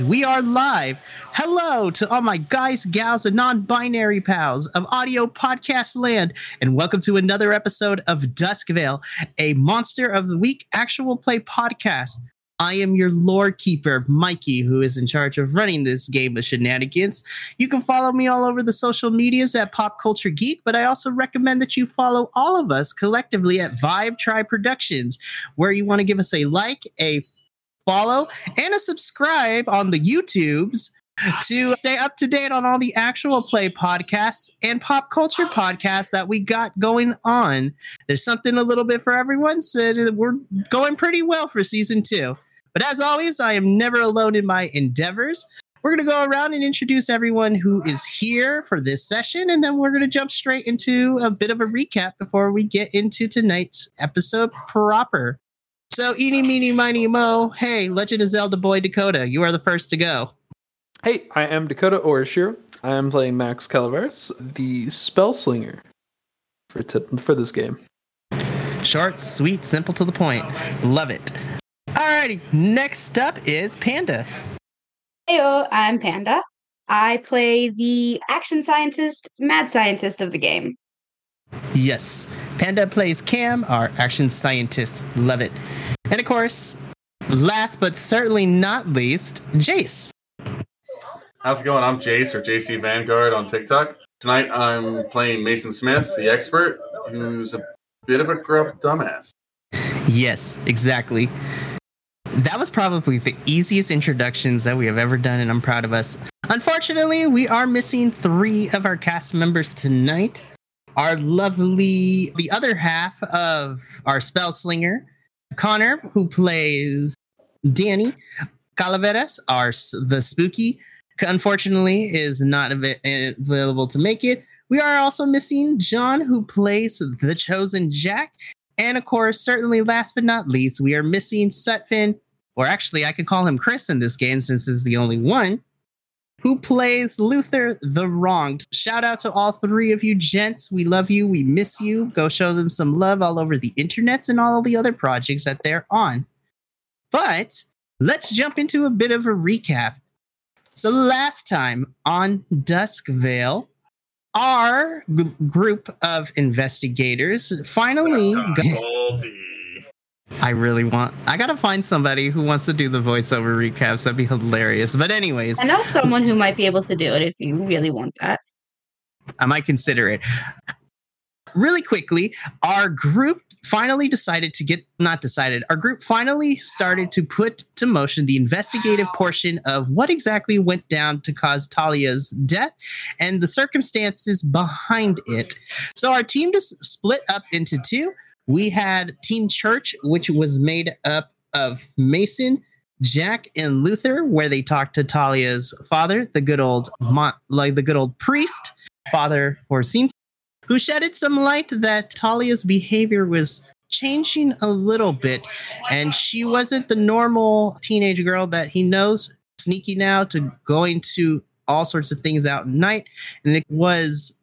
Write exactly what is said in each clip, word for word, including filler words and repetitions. And we are live. Hello to all my guys, gals, and non-binary pals of audio podcast land. And welcome to another episode of Duskvale, a Monster of the Week actual play podcast. I am your lore keeper, Mikey, who is in charge of running this game of shenanigans. You can follow me all over the social medias at Pop Culture Geek, but I also recommend that you follow all of us collectively at Vibe Tribe Productions, where you want to give us a like, a follow, and a subscribe on the YouTubes to stay up to date on all the actual play podcasts and pop culture podcasts that we got going on. There's something a little bit for everyone, so we're going pretty well for season two. But as always, I am never alone in my endeavors. We're going to go around and introduce everyone who is here for this session, and then we're going to jump straight into a bit of a recap before we get into tonight's episode proper. So, eeny, meeny, miny, mo, hey, Legend of Zelda boy Dakota, you are the first to go. Hey, I am Dakota Orishu. I am playing Max Calaveras, the Spellslinger for, t- for this game. Short, sweet, simple to the point. Love it. Alrighty, next up is Panda. Heyo, I'm Panda. I play the action scientist, mad scientist of the game. Yes, Panda plays Cam, our action scientist. Love it. And of course, last but certainly not least, Jace. How's it going? I'm Jace, or J C Vanguard on TikTok. Tonight I'm playing Mason Smith, the expert, who's a bit of a gruff dumbass. Yes, exactly. That was probably the easiest introductions that we have ever done, and I'm proud of us. Unfortunately, we are missing three of our cast members tonight. Our lovely, the other half of our Spellslinger, Connor, who plays Danny Calaveras, our the spooky, unfortunately, is not available to make it. We are also missing John, who plays the Chosen Jack. And of course, certainly last but not least, we are missing Sutfin, or actually I can call him Chris in this game since he's the only one, who plays Luther the Wronged. Shout out to all three of you gents. We love you. We miss you. Go show them some love all over the internets and all the other projects that they're on. But let's jump into a bit of a recap. So last time on Duskvale, our g- group of investigators finally got... I really want... I gotta find somebody who wants to do the voiceover recaps. That'd be hilarious. But anyways... I know someone who might be able to do it if you really want that. I might consider it. Really quickly, our group finally decided to get, not decided, our group finally started to put to motion the investigative portion of what exactly went down to cause Talia's death and the circumstances behind it. So our team just split up into two. We had Team Church, which was made up of Mason, Jack, and Luther, where they talked to Talia's father, the good old, mon- like the good old priest, Father Forsythe, who shedded some light that Talia's behavior was changing a little bit, and she wasn't the normal teenage girl that he knows, sneaky now to going to all sorts of things out at night, and it was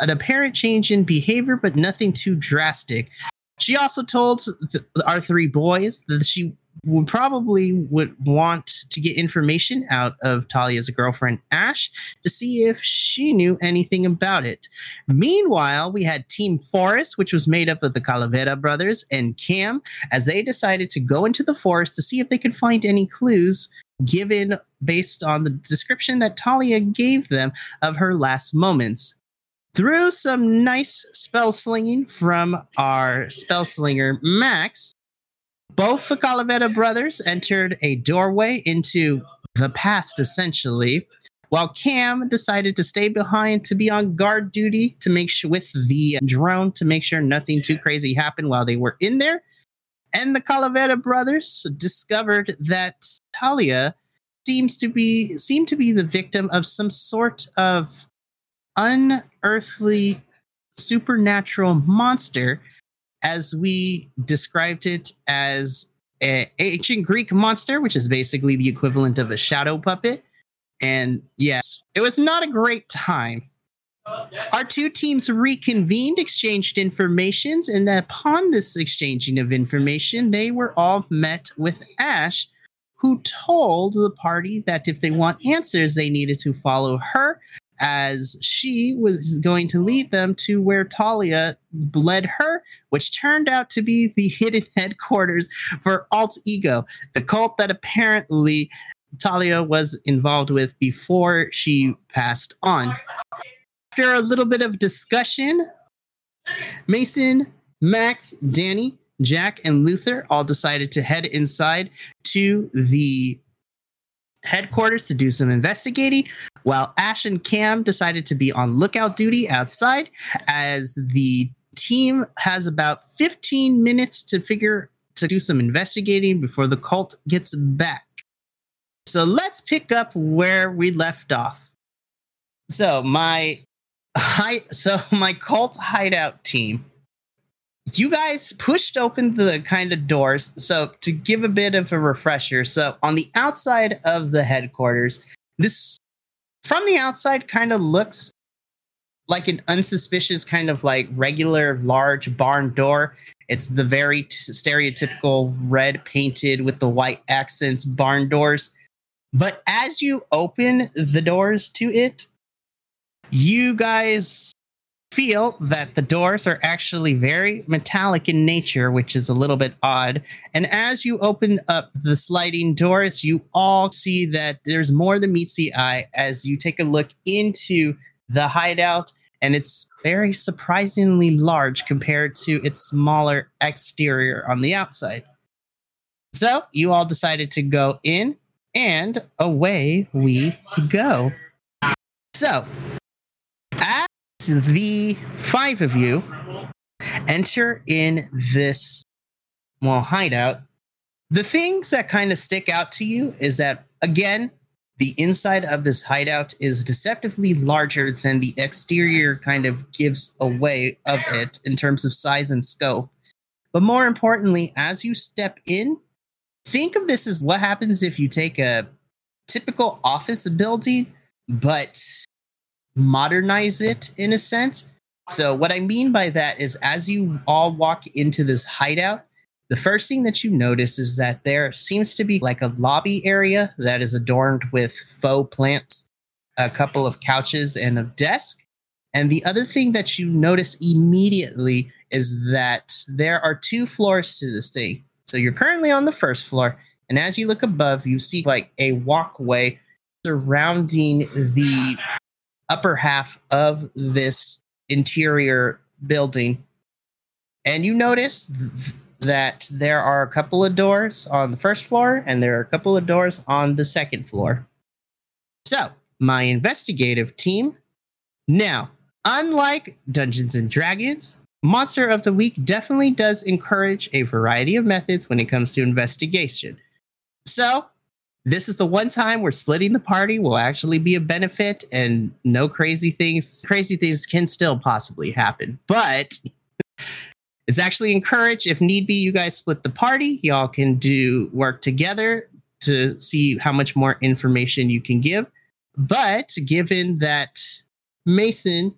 an apparent change in behavior, but nothing too drastic. She also told th- our three boys that she would probably would want to get information out of Talia's girlfriend, Ash, to see if she knew anything about it. Meanwhile, we had Team Forest, which was made up of the Calavera brothers and Cam, as they decided to go into the forest to see if they could find any clues given based on the description that Talia gave them of her last moments. Through some nice spell slinging from our spell slinger, Max, both the Calavera brothers entered a doorway into the past, essentially, while Cam decided to stay behind to be on guard duty to make sure with the drone to make sure nothing too crazy happened while they were in there. And the Calavera brothers discovered that Talia seems to be seemed to be the victim of some sort of unearthly supernatural monster, as we described it as an ancient Greek monster, which is basically the equivalent of a shadow puppet. And yes, it was not a great time. Our two teams reconvened, exchanged informations, and upon this exchanging of information, they were all met with Ash, who told the party that if they want answers, they needed to follow her, as she was going to lead them to where Talia led her, which turned out to be the hidden headquarters for Alt-Ego, the cult that apparently Talia was involved with before she passed on. After a little bit of discussion, Mason, Max, Danny, Jack, and Luther all decided to head inside to the headquarters to do some investigating, while Ash and Cam decided to be on lookout duty outside, as the team has about fifteen minutes to figure to do some investigating before the cult gets back. So let's pick up where we left off. So my hi- so my cult hideout team, you guys pushed open the kind of doors. So to give a bit of a refresher, so on the outside of the headquarters, this from the outside kind of looks like an unsuspicious kind of like regular large barn door. It's the very t- stereotypical red painted with the white accents barn doors. But as you open the doors to it, you guys feel that the doors are actually very metallic in nature, which is a little bit odd. And as you open up the sliding doors, you all see that there's more than meets the eye as you take a look into the hideout, and it's very surprisingly large compared to its smaller exterior on the outside. So you all decided to go in, and away we go. So as the five of you enter in this well hideout, the things that kind of stick out to you is that, again, the inside of this hideout is deceptively larger than the exterior kind of gives away of it in terms of size and scope. But more importantly, as you step in, think of this as what happens if you take a typical office building, but modernize it in a sense. So what I mean by that is, as you all walk into this hideout, the first thing that you notice is that there seems to be like a lobby area that is adorned with faux plants, a couple of couches, and a desk. And the other thing that you notice immediately is that there are two floors to this thing. So you're currently on the first floor, and as you look above, you see like a walkway surrounding the upper half of this interior building. And you notice Th- that there are a couple of doors on the first floor, and there are a couple of doors on the second floor. So, my investigative team. Now, unlike Dungeons and Dragons, Monster of the Week definitely does encourage a variety of methods when it comes to investigation. So, this is the one time where splitting the party will actually be a benefit, and no crazy things. Crazy things can still possibly happen, but it's actually encouraged. If need be, you guys split the party. Y'all can do work together to see how much more information you can give. But given that Mason,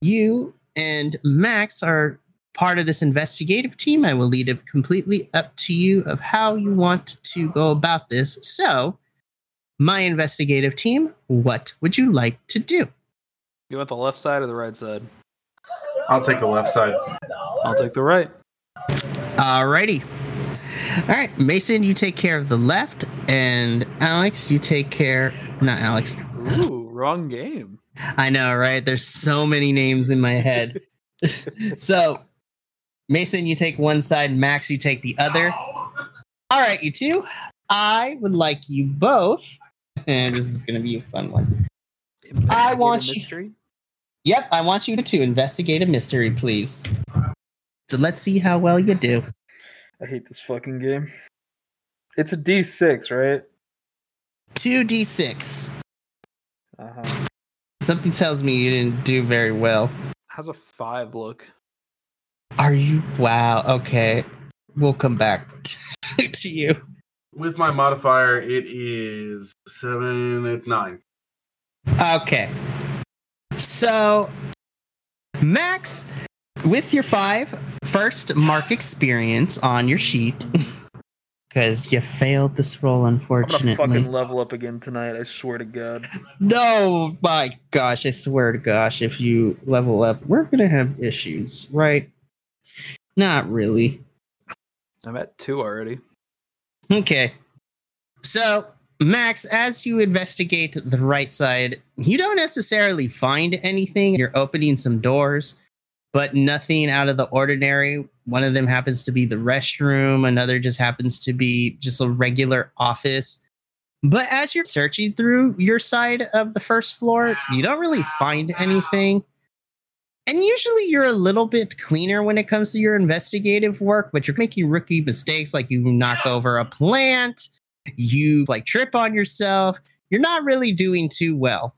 you, and Max are part of this investigative team, I will leave it completely up to you of how you want to go about this. So, my investigative team, what would you like to do? You want the left side or the right side? I'll take the left side. I'll take the right. Alrighty. Alright, Mason, you take care of the left, and Alex, you take care... Not Alex. Ooh, wrong game. I know, right? There's so many names in my head. So, Mason, you take one side. Max, you take the other. Alright, you two. I would like you both... And this is going to be a fun one. I want you... Yep, I want you to investigate a mystery, please. So let's see how well you do. I hate this fucking game. It's a D six, right? two d six. Uh-huh. Something tells me you didn't do very well. How's a five look? Are you? Wow, okay. We'll come back to you. With my modifier, it is seven, it's nine. Okay. So, Max, with your five, first mark experience on your sheet. Because you failed this roll, unfortunately. I'm gonna fucking level up again tonight, I swear to God. No, my gosh, I swear to gosh, if you level up, we're gonna have issues, right? Not really. I'm at two already. Okay. So, Max, as you investigate the right side, you don't necessarily find anything. You're opening some doors, but nothing out of the ordinary. One of them happens to be the restroom. Another just happens to be just a regular office. But as you're searching through your side of the first floor, you don't really find anything. And usually you're a little bit cleaner when it comes to your investigative work, but you're making rookie mistakes. Like you knock over a plant, you like trip on yourself. You're not really doing too well.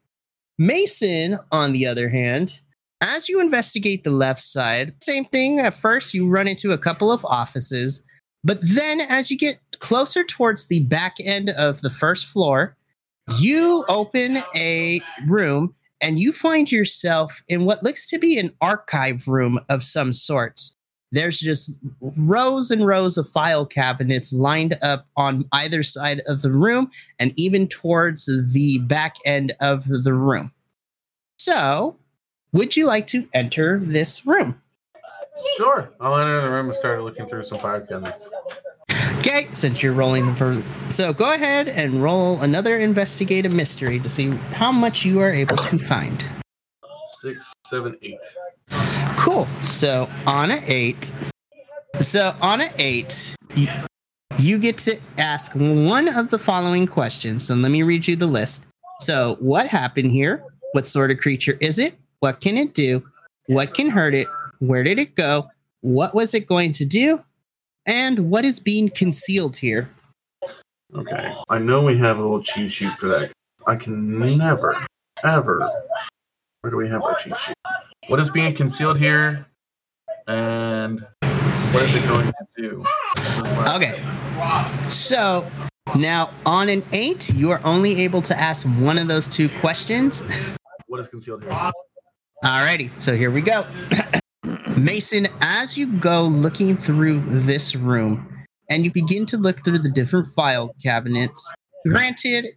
Mason, on the other hand, as you investigate the left side, same thing. At first, you run into a couple of offices, but then as you get closer towards the back end of the first floor, you open a room and you find yourself in what looks to be an archive room of some sorts. There's just rows and rows of file cabinets lined up on either side of the room and even towards the back end of the room. So, would you like to enter this room? Sure. I'll enter the room and start looking through some file cabinets. Okay, since you're rolling the first... So go ahead and roll another investigative mystery to see how much you are able to find. Six, seven, eight. Cool. So on an eight... So on an eight, you, you get to ask one of the following questions. So let me read you the list. So what happened here? What sort of creature is it? What can it do? What can hurt it? Where did it go? What was it going to do? And what is being concealed here? Okay. I know we have a little cheat sheet for that. I can never, ever... Where do we have our cheat sheet? What is being concealed here? And what is it going to do? Okay. So... Now, on an eight, you are only able to ask one of those two questions. What is concealed here? Alrighty, so here we go. Mason, as you go looking through this room, and you begin to look through the different file cabinets, granted,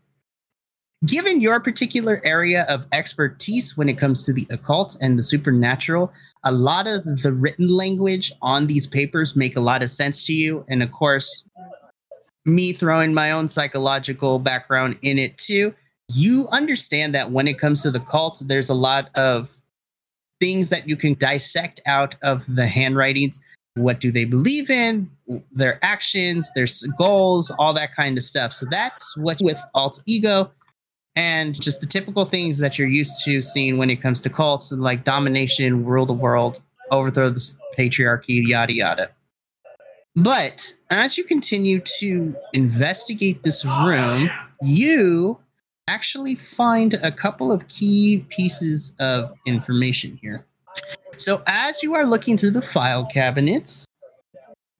given your particular area of expertise when it comes to the occult and the supernatural, a lot of the written language on these papers make a lot of sense to you, and of course... me throwing my own psychological background in it too, you understand that when it comes to the cult, there's a lot of things that you can dissect out of the handwritings. What do they believe in? Their actions, their goals, all that kind of stuff. So that's what with Alt-Ego and just the typical things that you're used to seeing when it comes to cults, like domination, rule the world, overthrow the patriarchy, yada, yada. But as you continue to investigate this room, you actually find a couple of key pieces of information here. So as you are looking through the file cabinets,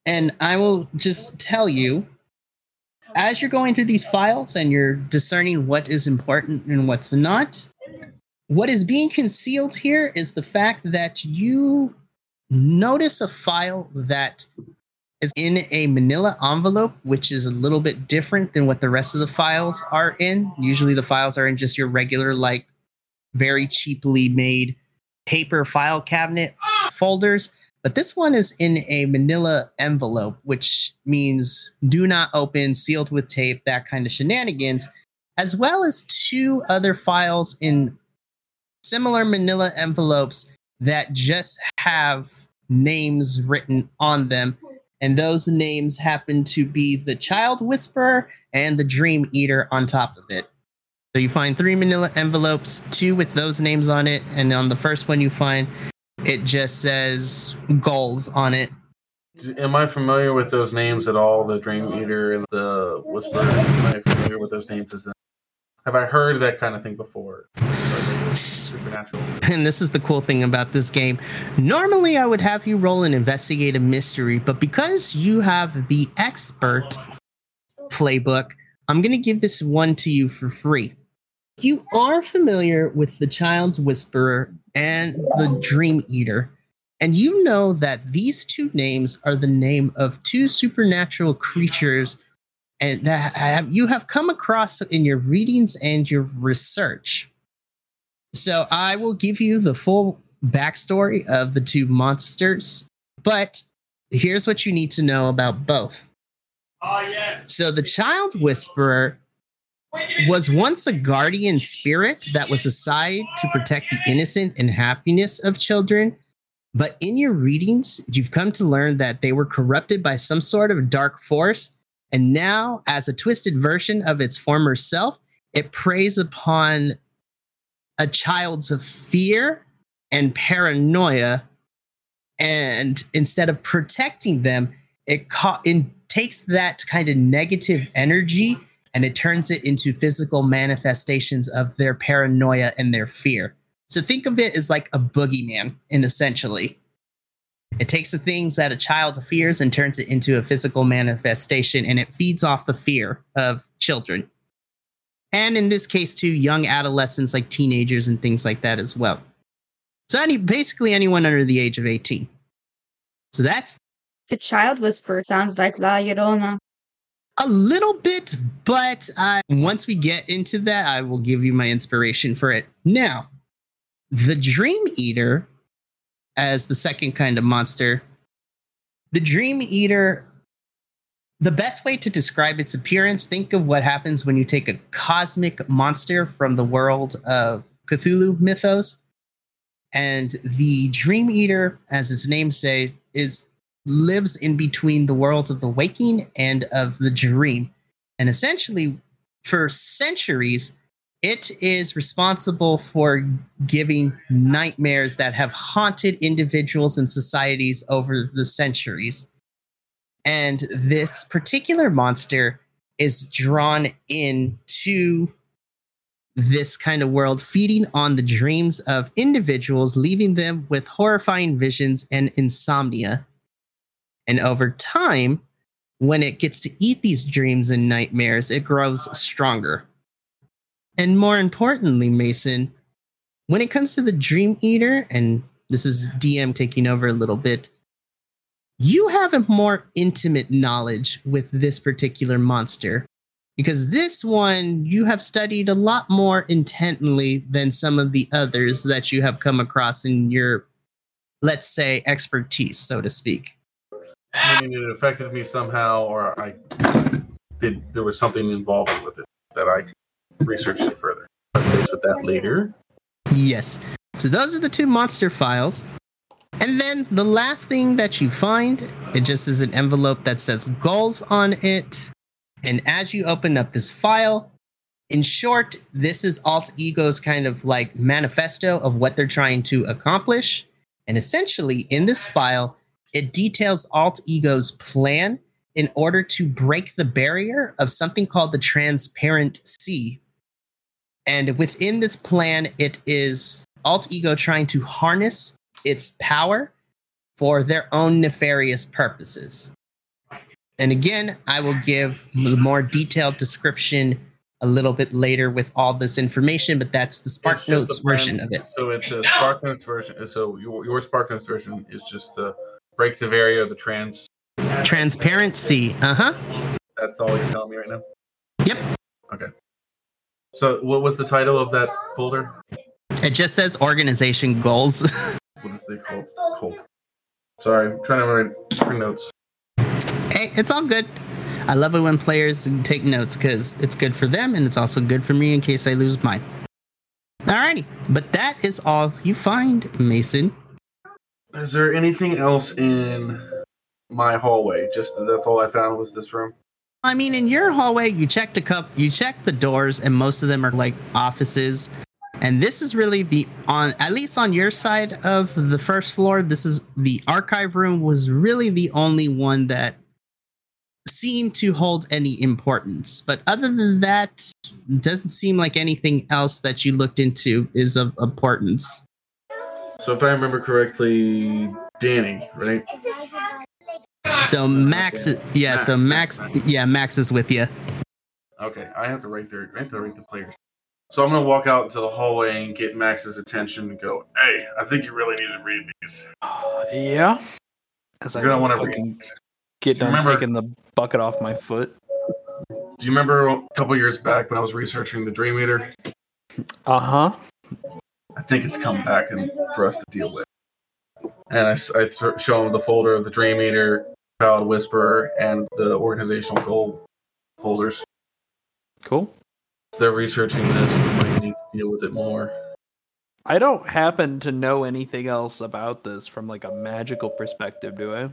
and I will just tell you, as you're going through these files and you're discerning what is important and what's not, what is being concealed here is the fact that you notice a file that is in a manila envelope, which is a little bit different than what the rest of the files are in. Usually the files are in just your regular, like, very cheaply made paper file cabinet folders. But this one is in a manila envelope, which means do not open, sealed with tape, that kind of shenanigans, as well as two other files in similar manila envelopes that just have names written on them. And those names happen to be the Child Whisperer and the Dream Eater on top of it. So you find three manila envelopes, two with those names on it. And on the first one you find, it just says Gulls on it. Am I familiar with those names at all? The Dream Eater and the Whisperer? Am I familiar with those names? As Have I heard that kind of thing before? Supernatural. And this is the cool thing about this game. Normally, I would have you roll an investigative mystery, but because you have the expert playbook, I'm going to give this one to you for free. You are familiar with the Child's Whisperer and the Dream Eater, and you know that these two names are the name of two supernatural creatures and that have, you have come across in your readings and your research. So I will give you the full backstory of the two monsters, but here's what you need to know about both. Oh, yes. So the Child Whisperer was once a guardian spirit that was assigned to protect the innocent and happiness of children. But in your readings, you've come to learn that they were corrupted by some sort of dark force. And now, as a twisted version of its former self, it preys upon a child's fear and paranoia. And instead of protecting them, it, ca- it takes that kind of negative energy and it turns it into physical manifestations of their paranoia and their fear. So think of it as like a boogeyman, and essentially, it takes the things that a child fears and turns it into a physical manifestation, and it feeds off the fear of children. And in this case, too, young adolescents like teenagers and things like that as well. So any, basically anyone under the age of eighteen. So that's... The Child Whisperer sounds like La Llorona. A little bit, but uh, once we get into that, I will give you my inspiration for it. Now, the Dream Eater, as the second kind of monster, the Dream Eater, the best way to describe its appearance, think of what happens when you take a cosmic monster from the world of Cthulhu mythos. And the Dream Eater, as its name say, is lives in between the world of the waking and of the dream. And essentially, for centuries, it is responsible for giving nightmares that have haunted individuals and societies over the centuries. And this particular monster is drawn into this kind of world, feeding on the dreams of individuals, leaving them with horrifying visions and insomnia. And over time, when it gets to eat these dreams and nightmares, it grows stronger. And more importantly, Mason, when it comes to the Dream Eater, and this is D M taking over a little bit, you have a more intimate knowledge with this particular monster. Because this one, you have studied a lot more intently than some of the others that you have come across in your, let's say, expertise, so to speak. I mean, it affected me somehow, or I did. There was something involved with it that I... research it further. I'll finish with that later. Yes. So those are the two monster files. And then the last thing that you find, it just is an envelope that says Gulls on it. And as you open up this file, in short, this is Alt-Ego's kind of like manifesto of what they're trying to accomplish. And essentially in this file, it details Alt-Ego's plan in order to break the barrier of something called the transparent sea. And within this plan, it is Alt-Ego trying to harness its power for their own nefarious purposes. And again, I will give the more detailed description a little bit later with all this information, but that's the SparkNotes version of it. So it's a SparkNotes version. So your, your SparkNotes version is just the break the barrier of the trans... transparency. Uh-huh. That's all he's telling me right now? Yep. Okay. So what was the title of that folder? It just says organization goals. What is it called? Cool. Sorry, I'm trying to write notes. Hey, it's all good. I love it when players take notes because it's good for them and it's also good for me in case I lose mine. Alrighty. But that is all you find, Mason. Is there anything else in... my hallway? Just that's all I found was this room. I mean, in your hallway, you checked a cup, you checked the doors, and most of them are like offices. And this is really the on at least on your side of the first floor. This is the archive room was really the only one that seemed to hold any importance. But other than that, it doesn't seem like anything else that you looked into is of importance. So if I remember correctly, Danny, right? So Max, okay. yeah. Max, so Max, Max, yeah. Max is with you. Okay, I have to write the, I have to write the players. So I'm gonna walk out into the hallway and get Max's attention and go, "Hey, I think you really need to read these." Uh, yeah. As You're I gonna want to get done remember? taking the bucket off my foot. Do you remember a couple years back when I was researching the Dream Eater? Uh-huh. I think it's come back and for us to deal with. And I, I th- show them the folder of the Dream Eater, Child Whisperer, and the organizational goal folders. Cool. They're researching this. We might need to deal with it more. I don't happen to know anything else about this from like a magical perspective, do I?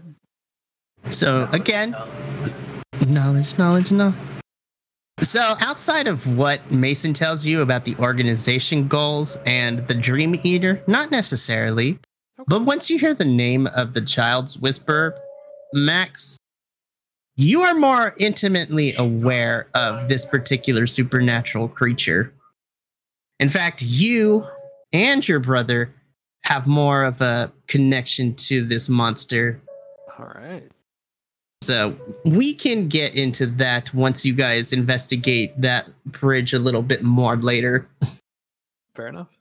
So again, knowledge, knowledge, knowledge. So outside of what Mason tells you about the organization goals and the Dream Eater, not necessarily, but once you hear the name of the Child's Whisperer, Max, you are more intimately aware of this particular supernatural creature. In fact, you and your brother have more of a connection to this monster. All right. So we can get into that once you guys investigate that bridge a little bit more later. Fair enough.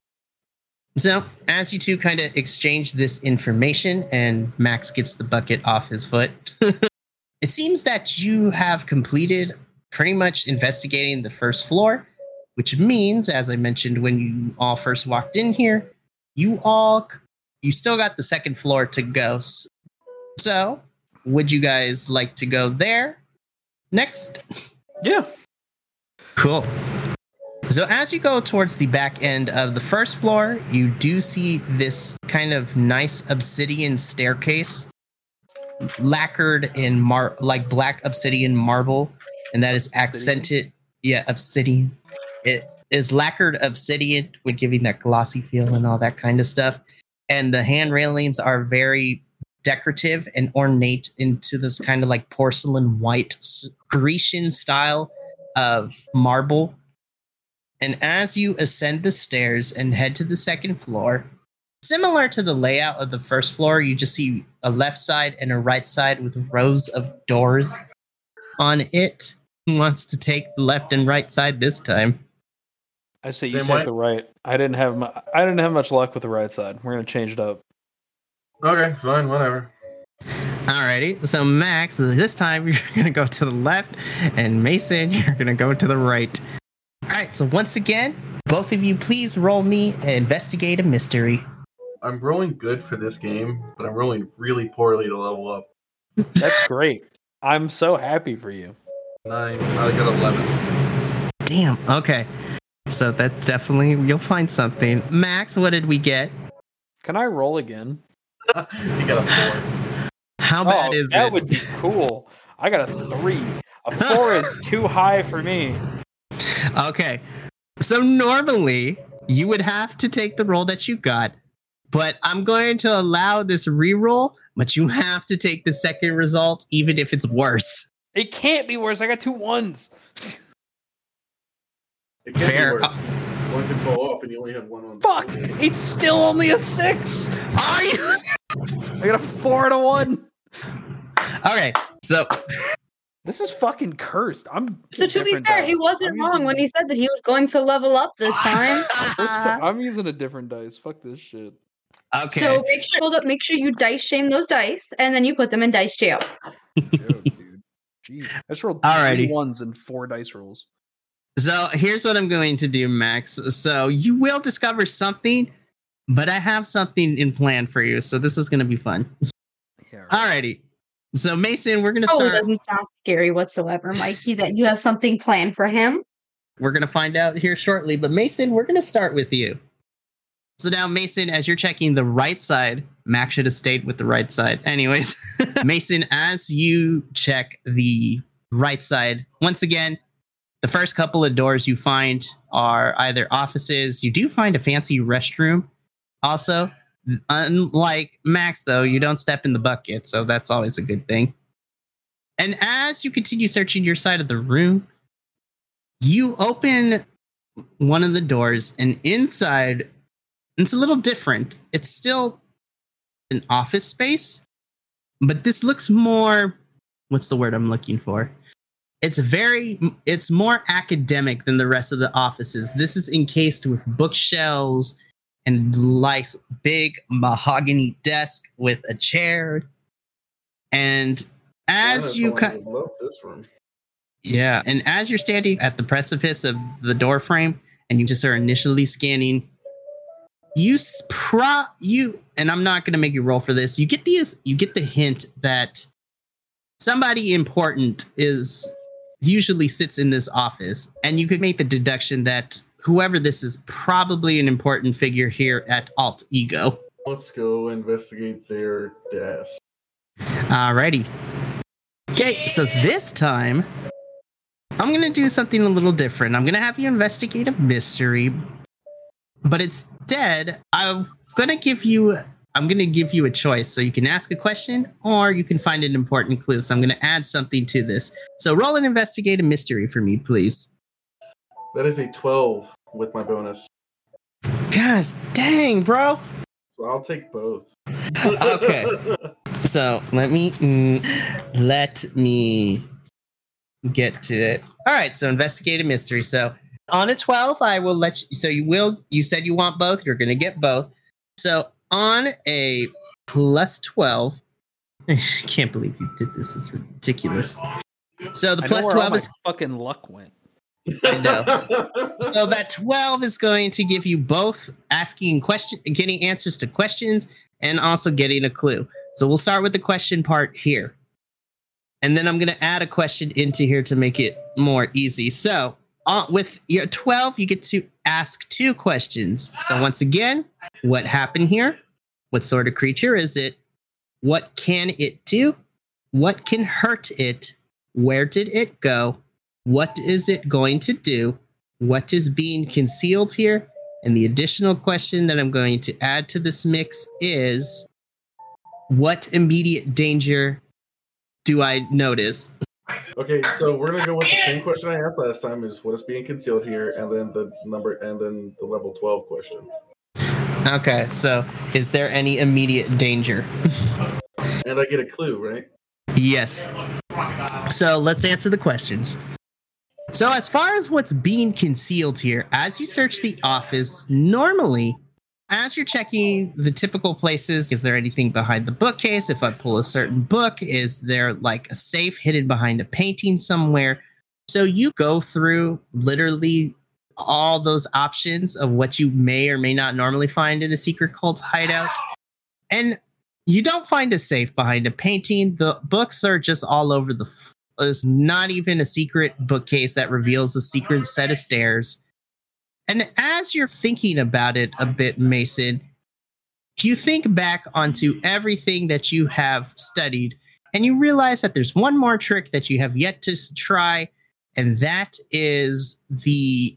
So as you two kind of exchange this information and Max gets the bucket off his foot, it seems that you have completed pretty much investigating the first floor, which means, as I mentioned, when you all first walked in here, you all you still got the second floor to go. So would you guys like to go there next? Yeah. Cool. So as you go towards the back end of the first floor, you do see this kind of nice obsidian staircase, lacquered in mar- like black obsidian marble, and that is accented. Yeah, obsidian. It is lacquered obsidian, with giving that glossy feel and all that kind of stuff. And the hand railings are very decorative and ornate into this kind of like porcelain white Grecian style of marble. And as you ascend the stairs and head to the second floor, similar to the layout of the first floor, you just see a left side and a right side with rows of doors on it. Who wants to take the left and right side this time? I see you take the right. I didn't have my, I didn't have much luck with the right side. We're gonna change it up. Okay, fine, whatever. Alrighty, so Max, this time you're gonna go to the left, and Mason, you're gonna go to the right. Alright, so once again, both of you please roll me and investigate a mystery. I'm rolling good for this game, but I'm rolling really poorly to level up. That's great. I'm so happy for you. Nine, I got eleven. Damn, okay. So that's definitely, you'll find something. Max, what did we get? Can I roll again? You got a four. How oh, bad is that it? That would be cool. I got a three. A four is too high for me. Okay. So normally you would have to take the roll that you got, but I'm going to allow this reroll, but you have to take the second result, even if it's worse. It can't be worse. I got two ones. It can't Fair. Be worse. One can fall off and you only have one on. Fuck! It's still only a six! Are you? I got a four and a one. Alright, so this is fucking cursed. I'm So to be fair, dice. He wasn't wrong when he said that he was going to level up this time. I'm using a different dice. Fuck this shit. Okay. So make sure hold up, make sure you dice shame those dice, and then you put them in dice jail. Jeez, I just rolled three ones and four dice rolls. So here's what I'm going to do, Max. So you will discover something, but I have something in plan for you. So this is going to be fun. Yeah, right. Alrighty. So Mason, we're going to oh, start. It doesn't sound scary whatsoever, Mikey, that you have something planned for him. We're going to find out here shortly. But Mason, we're going to start with you. So now, Mason, as you're checking the right side, Max should have stayed with the right side. Anyways, Mason, as you check the right side, once again, the first couple of doors you find are either offices. You do find a fancy restroom. Also, unlike Max, though, you don't step in the bucket, so that's always a good thing. And as you continue searching your side of the room, you open one of the doors, and inside... It's a little different. It's still an office space, but this looks more, what's the word I'm looking for? It's very, it's more academic than the rest of the offices. This is encased with bookshelves and nice big mahogany desk with a chair. And as you kind of, Yeah. And as you're standing at the precipice of the door frame and you just are initially scanning, you pro you and I'm not going to make you roll for this. You get these you get the hint that somebody important is usually sits in this office, and you could make the deduction that whoever this is probably an important figure here at Alt-Ego. Let's go investigate their desk. Alrighty. Okay, so this time, I'm going to do something a little different. I'm going to have you investigate a mystery, but instead, I'm going to give you I'm going to give you a choice. So you can ask a question or you can find an important clue. So I'm going to add something to this. So roll and investigate a mystery for me, please. That is a twelve with my bonus. Gosh, dang, bro. Well, I'll take both. Okay. So let me, mm, let me get to it. All right. So investigate a mystery. So on a twelve, I will let you, so you will, you said you want both. You're going to get both. So on a plus twelve, I can't believe you did this. It's ridiculous. So the I plus know where twelve all is my fucking luck went. I know. So that twelve is going to give you both asking question, getting answers to questions, and also getting a clue. So we'll start with the question part here, and then I'm going to add a question into here to make it more easy. So uh, with your twelve, you get to ask two questions. So once again, what happened here? What sort of creature is it? What can it do? What can hurt it? Where did it go? What is it going to do? What is being concealed here? And the additional question that I'm going to add to this mix is, what immediate danger do I notice? Okay, so we're gonna go with the same question I asked last time: is what is being concealed here, and then the number, and then the level twelve question. Okay, so is there any immediate danger? And I get a clue, right? Yes. So let's answer the questions. So as far as what's being concealed here, as you search the office, normally, as you're checking the typical places, is there anything behind the bookcase? If I pull a certain book, is there like a safe hidden behind a painting somewhere? So you go through literally all those options of what you may or may not normally find in a secret cult hideout. And you don't find a safe behind a painting. The books are just all over the floor. There's not even a secret bookcase that reveals a secret set of stairs. And as you're thinking about it a bit, Mason, you think back onto everything that you have studied, and you realize that there's one more trick that you have yet to try, and that is the...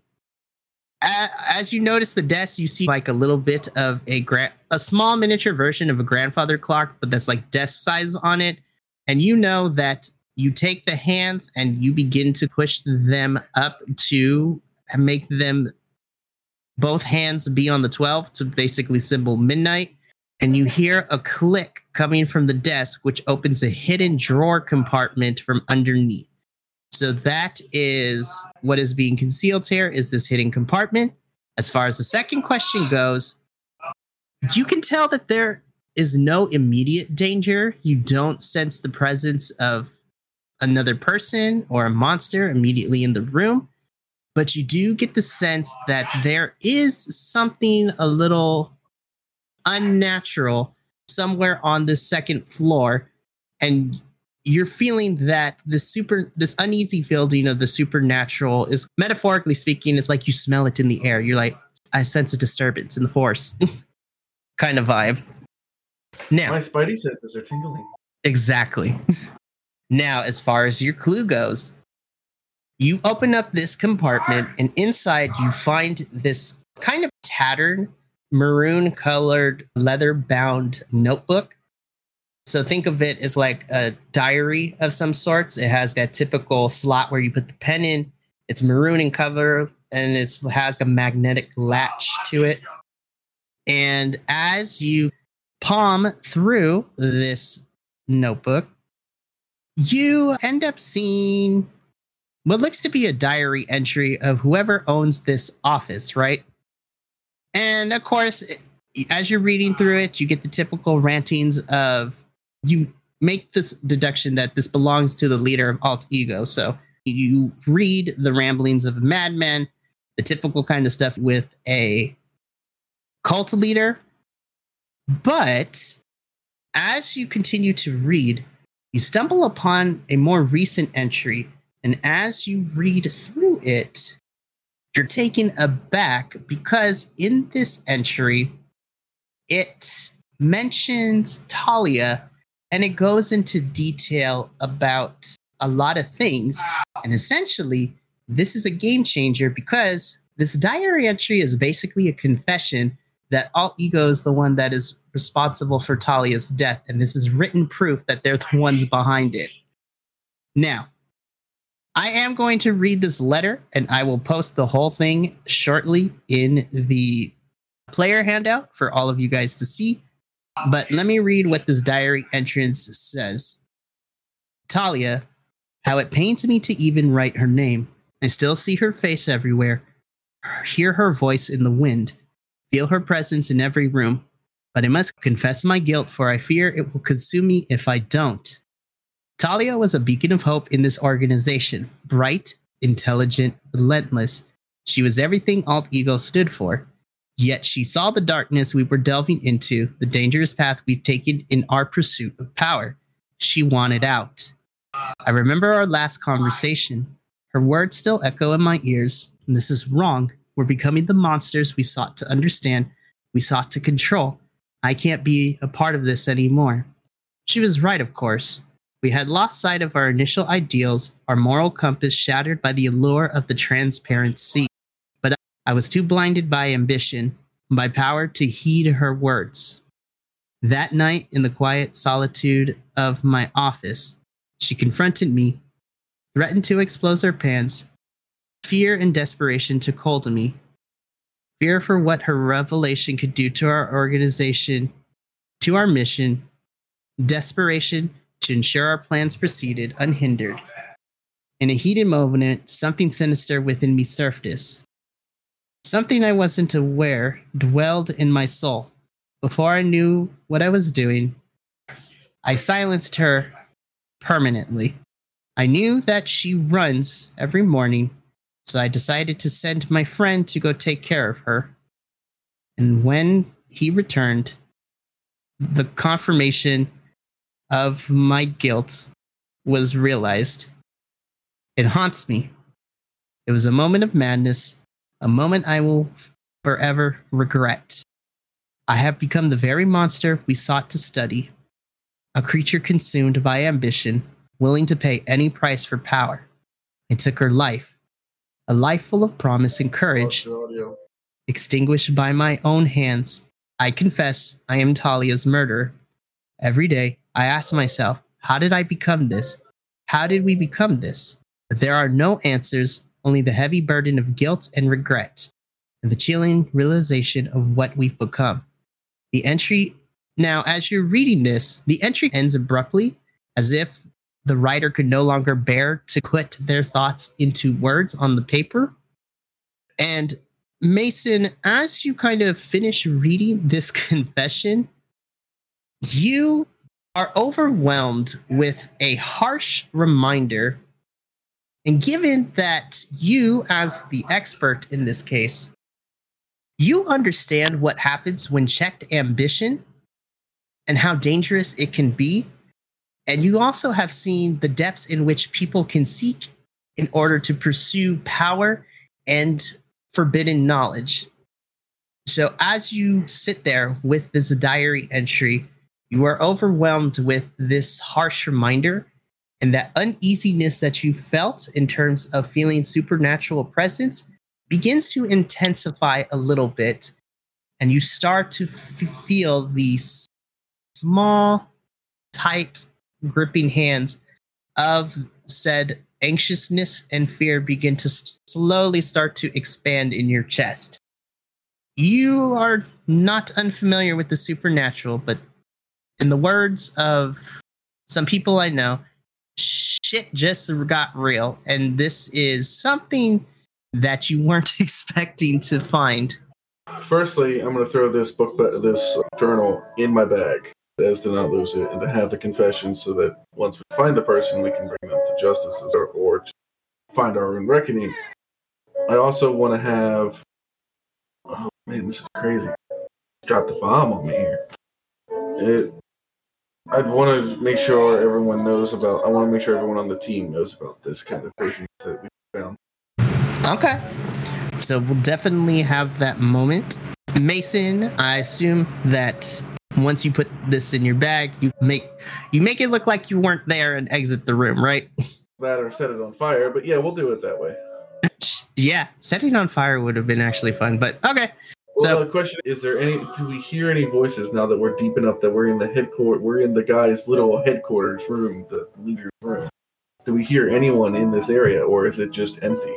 As you notice the desk, you see like a little bit of a gra- a small miniature version of a grandfather clock, but that's like desk size on it, and you know that you take the hands and you begin to push them up to make them... both hands be on the twelve to basically symbol midnight, and you hear a click coming from the desk, which opens a hidden drawer compartment from underneath. So that is what is being concealed here, is this hidden compartment. As far as the second question goes, you can tell that there is no immediate danger. You don't sense the presence of another person or a monster immediately in the room. But you do get the sense that there is something a little unnatural somewhere on the second floor. And you're feeling that the super, this uneasy feeling of the supernatural is, metaphorically speaking, it's like you smell it in the air. You're like, I sense a disturbance in the force kind of vibe. Now, my spidey senses are tingling. Exactly. Now, as far as your clue goes, you open up this compartment, and inside you find this kind of tattered, maroon-colored, leather-bound notebook. So think of it as like a diary of some sorts. It has that typical slot where you put the pen in. It's maroon in color, and it has a magnetic latch to it. And as you palm through this notebook, you end up seeing what looks to be a diary entry of whoever owns this office, right? And of course, as you're reading through it, you get the typical rantings of, you make this deduction that this belongs to the leader of Alt-Ego. So You read the ramblings of madmen, the typical kind of stuff with a cult leader. But as you continue to read, you stumble upon a more recent entry. And as you read through it, you're taken aback because in this entry, it mentions Talia and it goes into detail about a lot of things. And essentially, this is a game changer because this diary entry is basically a confession that Alt-Ego is the one that is responsible for Talia's death. And this is written proof that they're the ones behind it. Now, I am going to read this letter, and I will post the whole thing shortly in the player handout for all of you guys to see. But let me read what this diary entrance says. Talia, how it pains me to even write her name. I still see her face everywhere, hear her voice in the wind, feel her presence in every room. But I must confess my guilt, for I fear it will consume me if I don't. Talia was a beacon of hope in this organization. Bright, intelligent, relentless. She was everything Alt-Ego stood for. Yet she saw the darkness we were delving into, the dangerous path we've taken in our pursuit of power. She wanted out. I remember our last conversation. Her words still echo in my ears. And this is wrong. We're becoming the monsters we sought to understand. We sought to control. I can't be a part of this anymore. She was right, of course. We had lost sight of our initial ideals, our moral compass shattered by the allure of the transparent sea. But I was too blinded by ambition, by power to heed her words. That night, in the quiet solitude of my office, she confronted me, threatened to expose her plans. Fear and desperation took hold of me. Fear for what her revelation could do to our organization, to our mission. Desperation to ensure our plans proceeded unhindered. In a heated moment, something sinister within me surfaced. Something I wasn't aware dwelled in my soul. Before I knew what I was doing, I silenced her permanently. I knew that she runs every morning, so I decided to send my friend to go take care of her. And when he returned, the confirmation of my guilt was realized. It haunts me. It was a moment of madness, a moment I will forever regret. I have become the very monster we sought to study, a creature consumed by ambition, willing to pay any price for power. I took her life, a life full of promise and courage, extinguished by my own hands. I confess I am Talia's murderer. Every day, I ask myself, how did I become this? How did we become this? But there are no answers, only the heavy burden of guilt and regret, and the chilling realization of what we've become. The entry, now as you're reading this, the entry ends abruptly, as if the writer could no longer bear to put their thoughts into words on the paper. And Mason, as you kind of finish reading this confession, you are overwhelmed with a harsh reminder. And given that you, as the expert in this case, you understand what happens when checked ambition and how dangerous it can be. And you also have seen the depths in which people can seek in order to pursue power and forbidden knowledge. So as you sit there with this diary entry, you are overwhelmed with this harsh reminder, and that uneasiness that you felt in terms of feeling supernatural presence begins to intensify a little bit, and you start to f- feel these small, tight, gripping hands of said anxiousness and fear begin to st- slowly start to expand in your chest. You are not unfamiliar with the supernatural, but in the words of some people I know, shit just got real. And this is something that you weren't expecting to find. Firstly, I'm going to throw this book, this journal in my bag as to not lose it and to have the confession so that once we find the person, we can bring them to justice or to find our own reckoning. I also want to have... Oh, man, this is crazy. Dropped the bomb on me here. It... I'd want to make sure everyone knows about... I want to make sure everyone on the team knows about this kind of craziness that we found. Okay. So we'll definitely have that moment. Mason, I assume that once you put this in your bag, you make you make it look like you weren't there and exit the room, right? That or set it on fire, but yeah, we'll do it that way. Yeah, setting on fire would have been actually fun, but okay. Well, so the question is, there any? Do we hear any voices now that we're deep enough that we're in the headquarters? We're in the guy's little headquarters room, the leader's room. Do we hear anyone in this area, or is it just empty?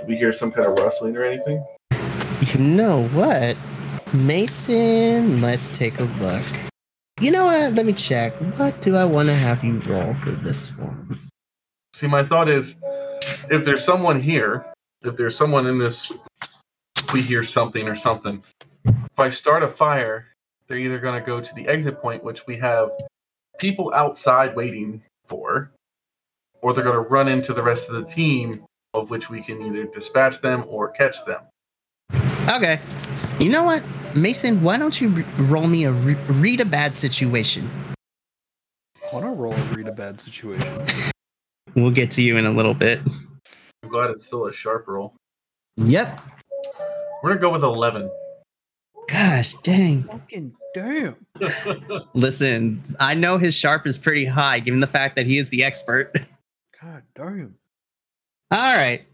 Do we hear some kind of rustling or anything? You know what, Mason? Let's take a look. You know what? Let me check. What do I want to have you roll for this one? See, my thought is, if there's someone here, if there's someone in this. We hear something or something. If I start a fire, they're either going to go to the exit point, which we have people outside waiting for, or they're going to run into the rest of the team, of which we can either dispatch them or catch them. Okay. You know what, Mason? Why don't you re- roll me a re- read a bad situation? Why don't I roll a read a bad situation? We'll get to you in a little bit. I'm glad it's still a sharp roll. Yep. We're going to go with eleven. Gosh, dang. Fucking damn. Listen, I know his sharp is pretty high, given the fact that he is the expert. God damn. All right.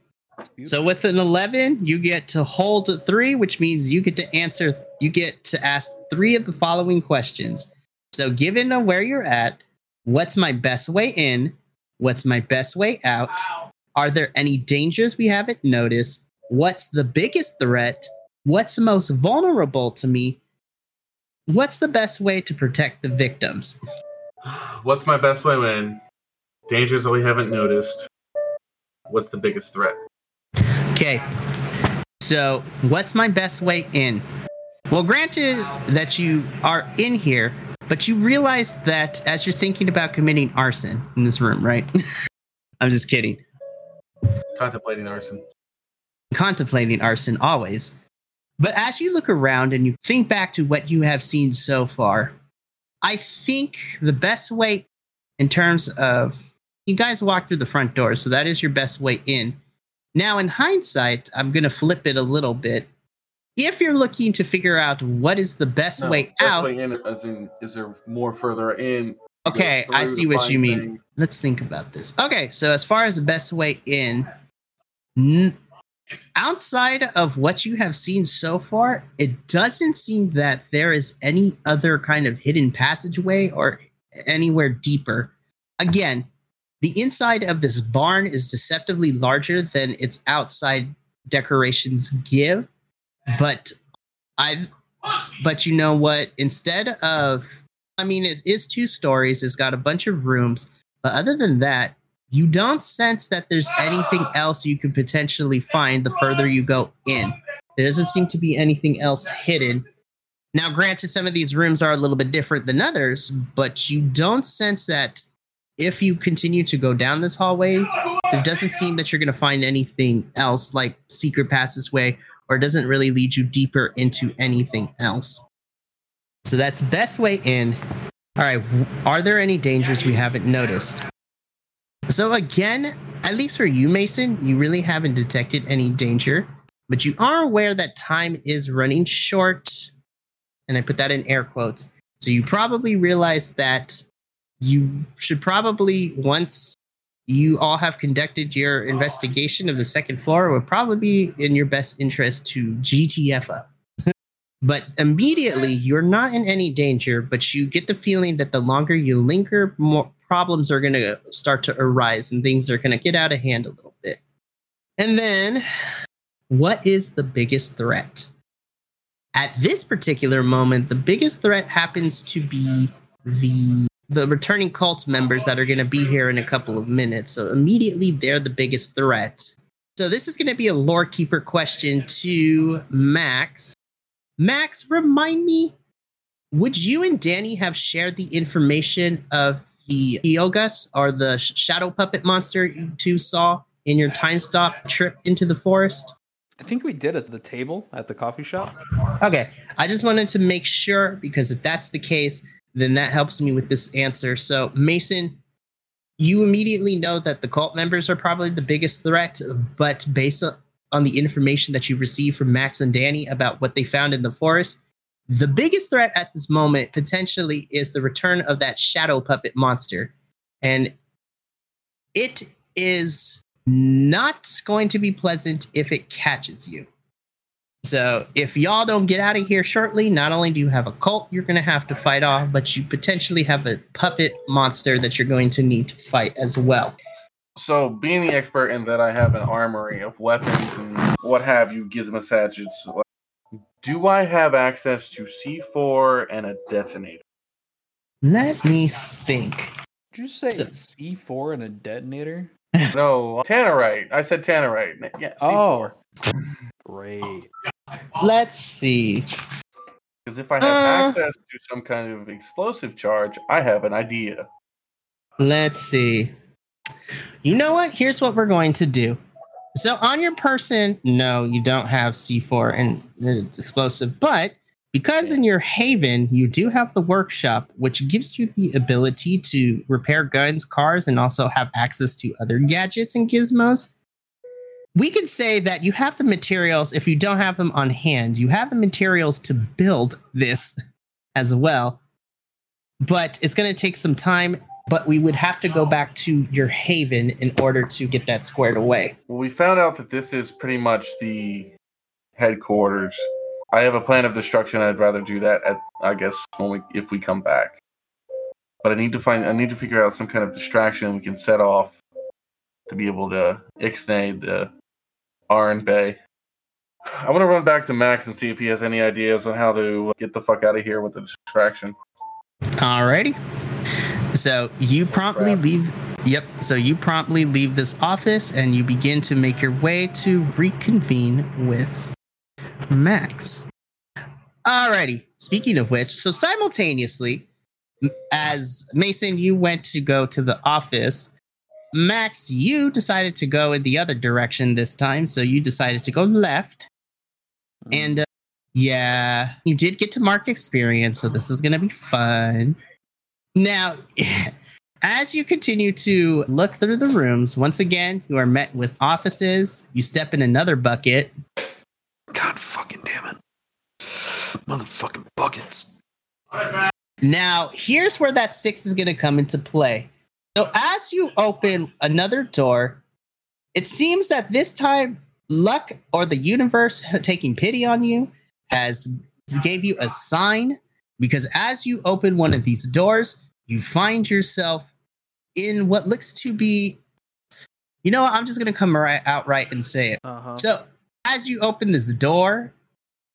So with an eleven, you get to hold a three, which means you get to answer. You get to ask three of the following questions. So given where you're at, what's my best way in? What's my best way out? Wow. Are there any dangers we haven't noticed? What's the biggest threat? What's most vulnerable to me? What's the best way to protect the victims? What's my best way in? Dangers that we haven't noticed. What's the biggest threat? Okay. So, what's my best way in? Well, granted that you are in here, but you realize that as you're thinking about committing arson in this room, right? I'm just kidding. Contemplating arson. Contemplating arson always. But as you look around and you think back to what you have seen so far, I think the best way in terms of you guys walk through the front door, so that is your best way in. Now, in hindsight, I'm going to flip it a little bit. If you're looking to figure out what is the best no, way out, way in, as in, is there more further in? Okay, I see what you mean. Things. Let's think about this. Okay, so as far as the best way in, n- outside of what you have seen so far, it doesn't seem that there is any other kind of hidden passageway or anywhere deeper. Again, the inside of this barn is deceptively larger than its outside decorations give. But I've, but you know what? Instead of, I mean, it is two stories. It's got a bunch of rooms. But other than that, you don't sense that there's anything else you could potentially find the further you go in. There doesn't seem to be anything else hidden. Now, granted, some of these rooms are a little bit different than others, but you don't sense that if you continue to go down this hallway, it doesn't seem that you're going to find anything else like secret passageway, or it doesn't really lead you deeper into anything else. So that's best way in. All right. Are there any dangers we haven't noticed? So again, at least for you, Mason, you really haven't detected any danger, but you are aware that time is running short, and I put that in air quotes. So you probably realize that you should probably, once you all have conducted your investigation of the second floor, it would probably be in your best interest to G T F O. But immediately, you're not in any danger, but you get the feeling that the longer you linger, more problems are going to start to arise and things are going to get out of hand a little bit. And then, what is the biggest threat? At this particular moment, the biggest threat happens to be the, the returning cult members that are going to be here in a couple of minutes. So immediately, they're the biggest threat. So this is going to be a lore keeper question to Max. Max, remind me, would you and Danny have shared the information of the Iogas or the shadow puppet monster you two saw in your time stop trip into the forest? I think we did at the table at the coffee shop. Okay. I just wanted to make sure, because if that's the case, then that helps me with this answer. So, Mason, you immediately know that the cult members are probably the biggest threat, but based on the information that you received from Max and Danny about what they found in the forest, the biggest threat at this moment potentially is the return of that shadow puppet monster. And it is not going to be pleasant if it catches you. So if y'all don't get out of here shortly, not only do you have a cult you're going to have to fight off, but you potentially have a puppet monster that you're going to need to fight as well. So being the expert in that I have an armory of weapons and what have you, gizmo gadgets, do I have access to C four and a detonator? Let me think. Did you say so, C four and a detonator? No, tannerite. I said tannerite. Yeah, C four. Oh. Great. Let's see. Because if I have uh, access to some kind of explosive charge, I have an idea. Let's see. You know what? Here's what we're going to do. So on your person, no, you don't have C four and uh, explosive, but because in your haven, you do have the workshop, which gives you the ability to repair guns, cars, and also have access to other gadgets and gizmos. We could say that you have the materials, if you don't have them on hand, you have the materials to build this as well. But it's going to take some time, but we would have to go back to your haven in order to get that squared away. Well, we found out that this is pretty much the headquarters. I have a plan of destruction. I'd rather do that at, I guess, when we, if we come back. But I need to find. I need to figure out some kind of distraction we can set off to be able to ixnay the Arn Bay. I want to run back to Max and see if he has any ideas on how to get the fuck out of here with the distraction. Alrighty. So you promptly leave. Yep. So you promptly leave this office and you begin to make your way to reconvene with Max. Alrighty. Speaking of which, so simultaneously, as Mason, you went to go to the office, Max, you decided to go in the other direction this time, so you decided to go left. And uh, yeah, you did get to mark experience, so this is going to be fun. Now, as you continue to look through the rooms, once again, you are met with offices. You step in another bucket. God fucking damn it. Motherfucking buckets. Now, here's where that six is going to come into play. So as you open another door, it seems that this time luck or the universe taking pity on you has gave you a sign, because as you open one of these doors, you find yourself in what looks to be, you know what, I'm just going to come right out right and say it. Uh-huh. So as you open this door,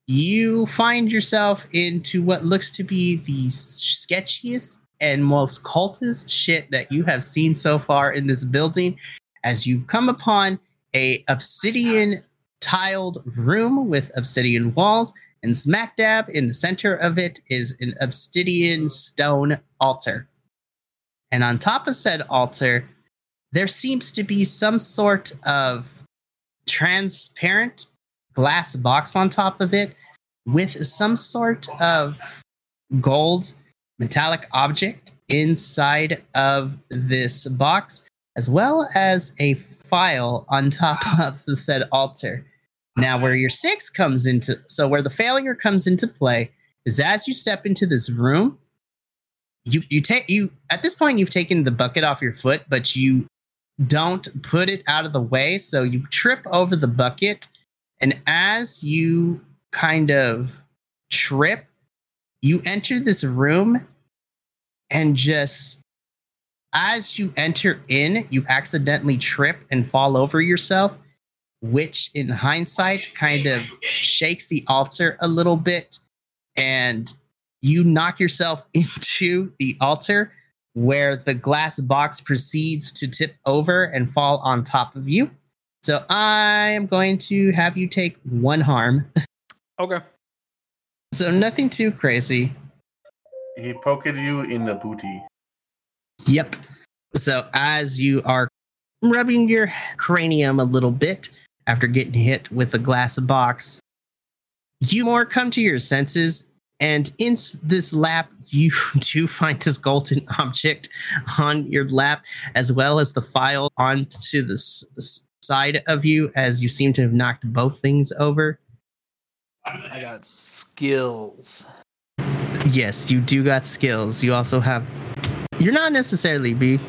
you find yourself into what looks to be the sketchiest and most cultist shit that you have seen so far in this building, as you've come upon a obsidian tiled room with obsidian walls, and smack dab in the center of it is an obsidian stone altar. And on top of said altar, there seems to be some sort of transparent glass box on top of it with some sort of gold metallic object inside of this box, as well as a file on top of the said altar. Now where your six comes into, so where the failure comes into play is as you step into this room, you you take you at this point you've taken the bucket off your foot, but you don't put it out of the way, so you trip over the bucket, and as you kind of trip, you enter this room, and just as you enter in, you accidentally trip and fall over yourself, which in hindsight kind of shakes the altar a little bit, and you knock yourself into the altar, where the glass box proceeds to tip over and fall on top of you. So I am going to have you take one harm. Okay. So nothing too crazy. He poked you in the booty. Yep. So as you are rubbing your cranium a little bit after getting hit with a glass box. You more come to your senses, and in this lap, you do find this golden object on your lap, as well as the file onto the s- side of you, as you seem to have knocked both things over. I got skills. Yes, you do got skills. You also have... You're not necessarily be...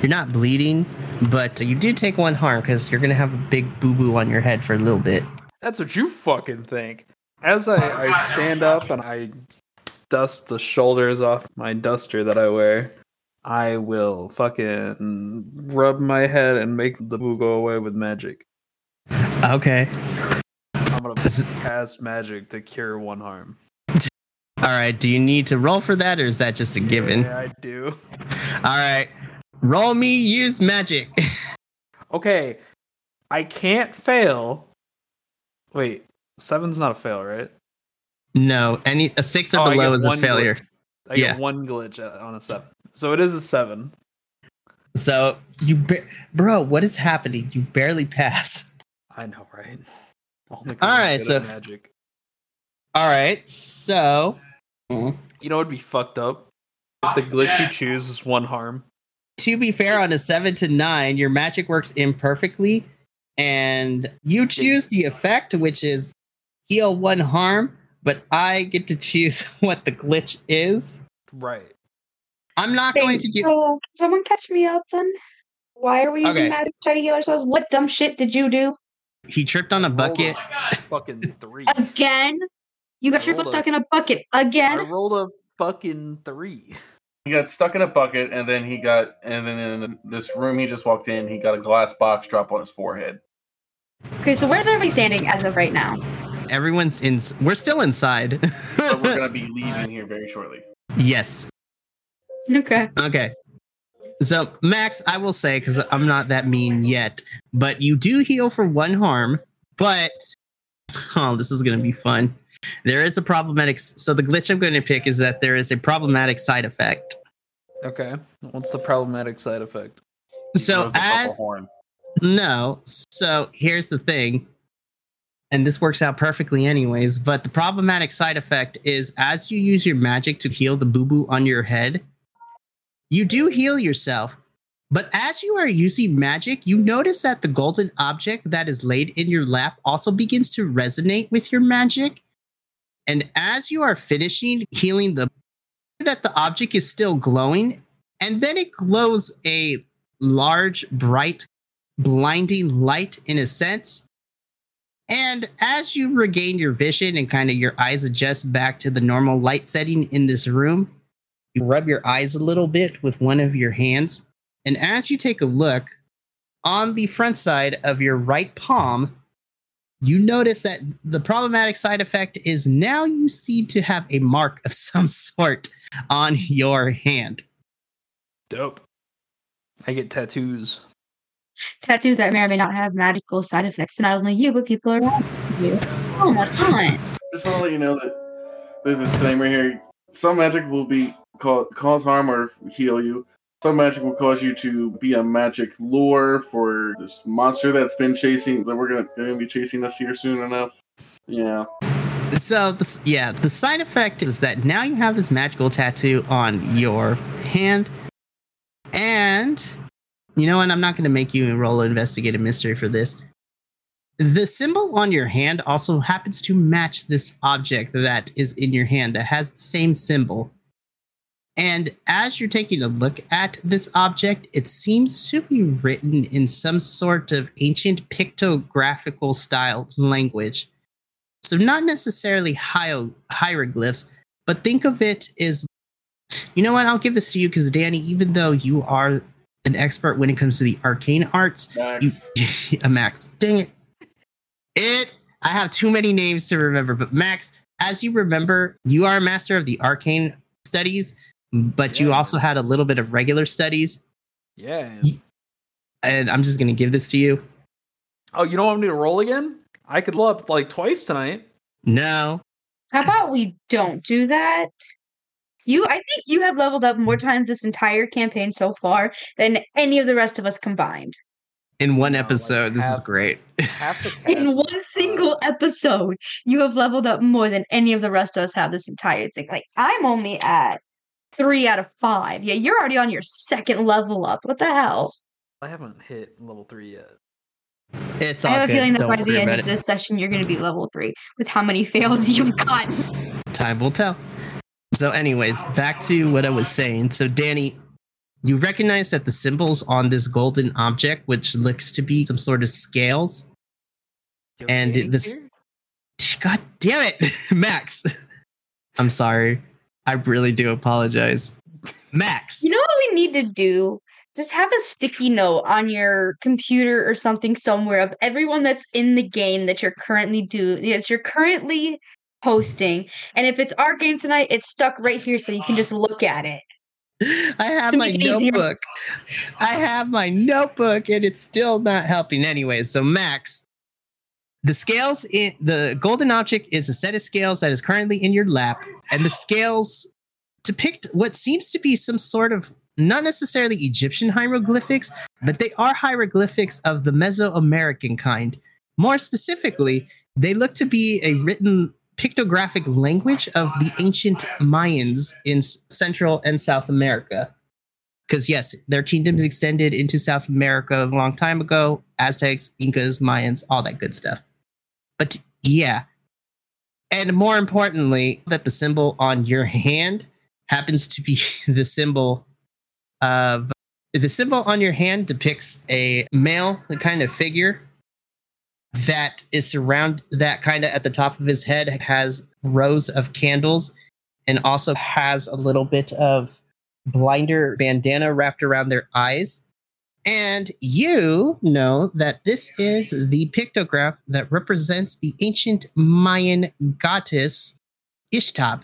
You're not bleeding, but you do take one harm, because you're going to have a big boo-boo on your head for a little bit. That's what you fucking think. As I, I stand up and I dust the shoulders off my duster that I wear, I will fucking rub my head and make the boo go away with magic. Okay. I'm going to cast magic to cure one harm. All right, do you need to roll for that, or is that just a given? Yeah, I do. All right, roll me, use magic. Okay, I can't fail. Wait, seven's not a fail, right? No, any a six or oh, below is a failure. Glitch. I yeah. get one glitch on a seven. So it is a seven. So, you, ba- bro, what is happening? You barely pass. I know, right? All right, so... Magic. All right, so... You know what would be fucked up? If the glitch you choose is one harm. To be fair, on a seven to nine, your magic works imperfectly, and you choose the effect, which is heal one harm, but I get to choose what the glitch is. Right. I'm not Thanks. going to do... Oh, can someone catch me up, then? Why are we using okay. magic to try to heal ourselves? What dumb shit did you do? He tripped on a bucket. Oh my God. Fucking three. Again? You got I your foot stuck a, in a bucket again. I rolled a fucking three. He got stuck in a bucket, and then he got, and then in this room he just walked in, he got a glass box dropped on his forehead. Okay, so where's everybody standing as of right now? Everyone's in. We're still inside. So we're gonna be leaving here very shortly. Yes. Okay. Okay. So Max, I will say, because I'm not that mean yet, but you do heal for one harm. But oh, this is gonna be fun. There is a problematic... So the glitch I'm going to pick is that there is a problematic side effect. Okay. What's the problematic side effect? So as... No. So here's the thing. And this works out perfectly anyways. But the problematic side effect is as you use your magic to heal the boo-boo on your head, you do heal yourself. But as you are using magic, you notice that the golden object that is laid in your lap also begins to resonate with your magic. And as you are finishing healing the, that the object is still glowing, and then it glows a large, bright, blinding light in a sense. And as you regain your vision and kind of your eyes adjust back to the normal light setting in this room, you rub your eyes a little bit with one of your hands. And as you take a look, on the front side of your right palm, you notice that the problematic side effect is now you seem to have a mark of some sort on your hand. Dope. I get tattoos. Tattoos that may or may not have magical side effects to not only you, but people around you. Oh my God. Just want to let you know that there's this thing right here. Some magic will be called, cause harm or heal you. Some magic will cause you to be a magic lure for this monster that's been chasing, that we're going to be chasing us here soon enough. Yeah. So, this, yeah, the side effect is that now you have this magical tattoo on your hand. And, you know, and I'm not going to make you roll an investigative mystery for this. The symbol on your hand also happens to match this object that is in your hand that has the same symbol. And as you're taking a look at this object, it seems to be written in some sort of ancient pictographical style language. So not necessarily hi- hieroglyphs, but think of it as, you know what, I'll give this to you because Danny, even though you are an expert when it comes to the arcane arts, Max. You, a Max, dang it. It, I have too many names to remember, but Max, as you remember, you are a master of the arcane studies. But yeah. You also had a little bit of regular studies. Yeah. And I'm just going to give this to you. Oh, you don't want me to roll again? I could roll up like twice tonight. No. How about we don't do that? You, I think you have leveled up more times this entire campaign so far than any of the rest of us combined. In one episode, like this half, is great. Half the cast, in one single episode, you have leveled up more than any of the rest of us have this entire thing. Like, I'm only at three out of five. Yeah, you're already on your second level up. What the hell? I haven't hit level three yet. It's all I have good. A feeling that Don't by the end of this session, you're going to be level three with how many fails you've gotten. Time will tell. So anyways, back to what I was saying. So Danny, you recognize that the symbols on this golden object, which looks to be some sort of scales. You're and this... God damn it, Max. I'm sorry. I really do apologize. Max. You know what we need to do? Just have a sticky note on your computer or something somewhere of everyone that's in the game that you're currently do that you're currently hosting. And if it's our game tonight, it's stuck right here so you can just look at it. I have my notebook. Easier. I have my notebook and it's still not helping anyway. So Max, the scales in the golden object is a set of scales that is currently in your lap, and the scales depict what seems to be some sort of not necessarily Egyptian hieroglyphics, but they are hieroglyphics of the Mesoamerican kind. More specifically, they look to be a written pictographic language of the ancient Mayans in Central and South America. Because yes, their kingdoms extended into South America a long time ago. Aztecs, Incas, Mayans, all that good stuff. But yeah. And more importantly, that the symbol on your hand happens to be the symbol of the symbol on your hand depicts a male kind of figure that is surrounded, that kind of at the top of his head has rows of candles and also has a little bit of blinder bandana wrapped around their eyes. And you know that this is the pictograph that represents the ancient Mayan goddess Ixtab.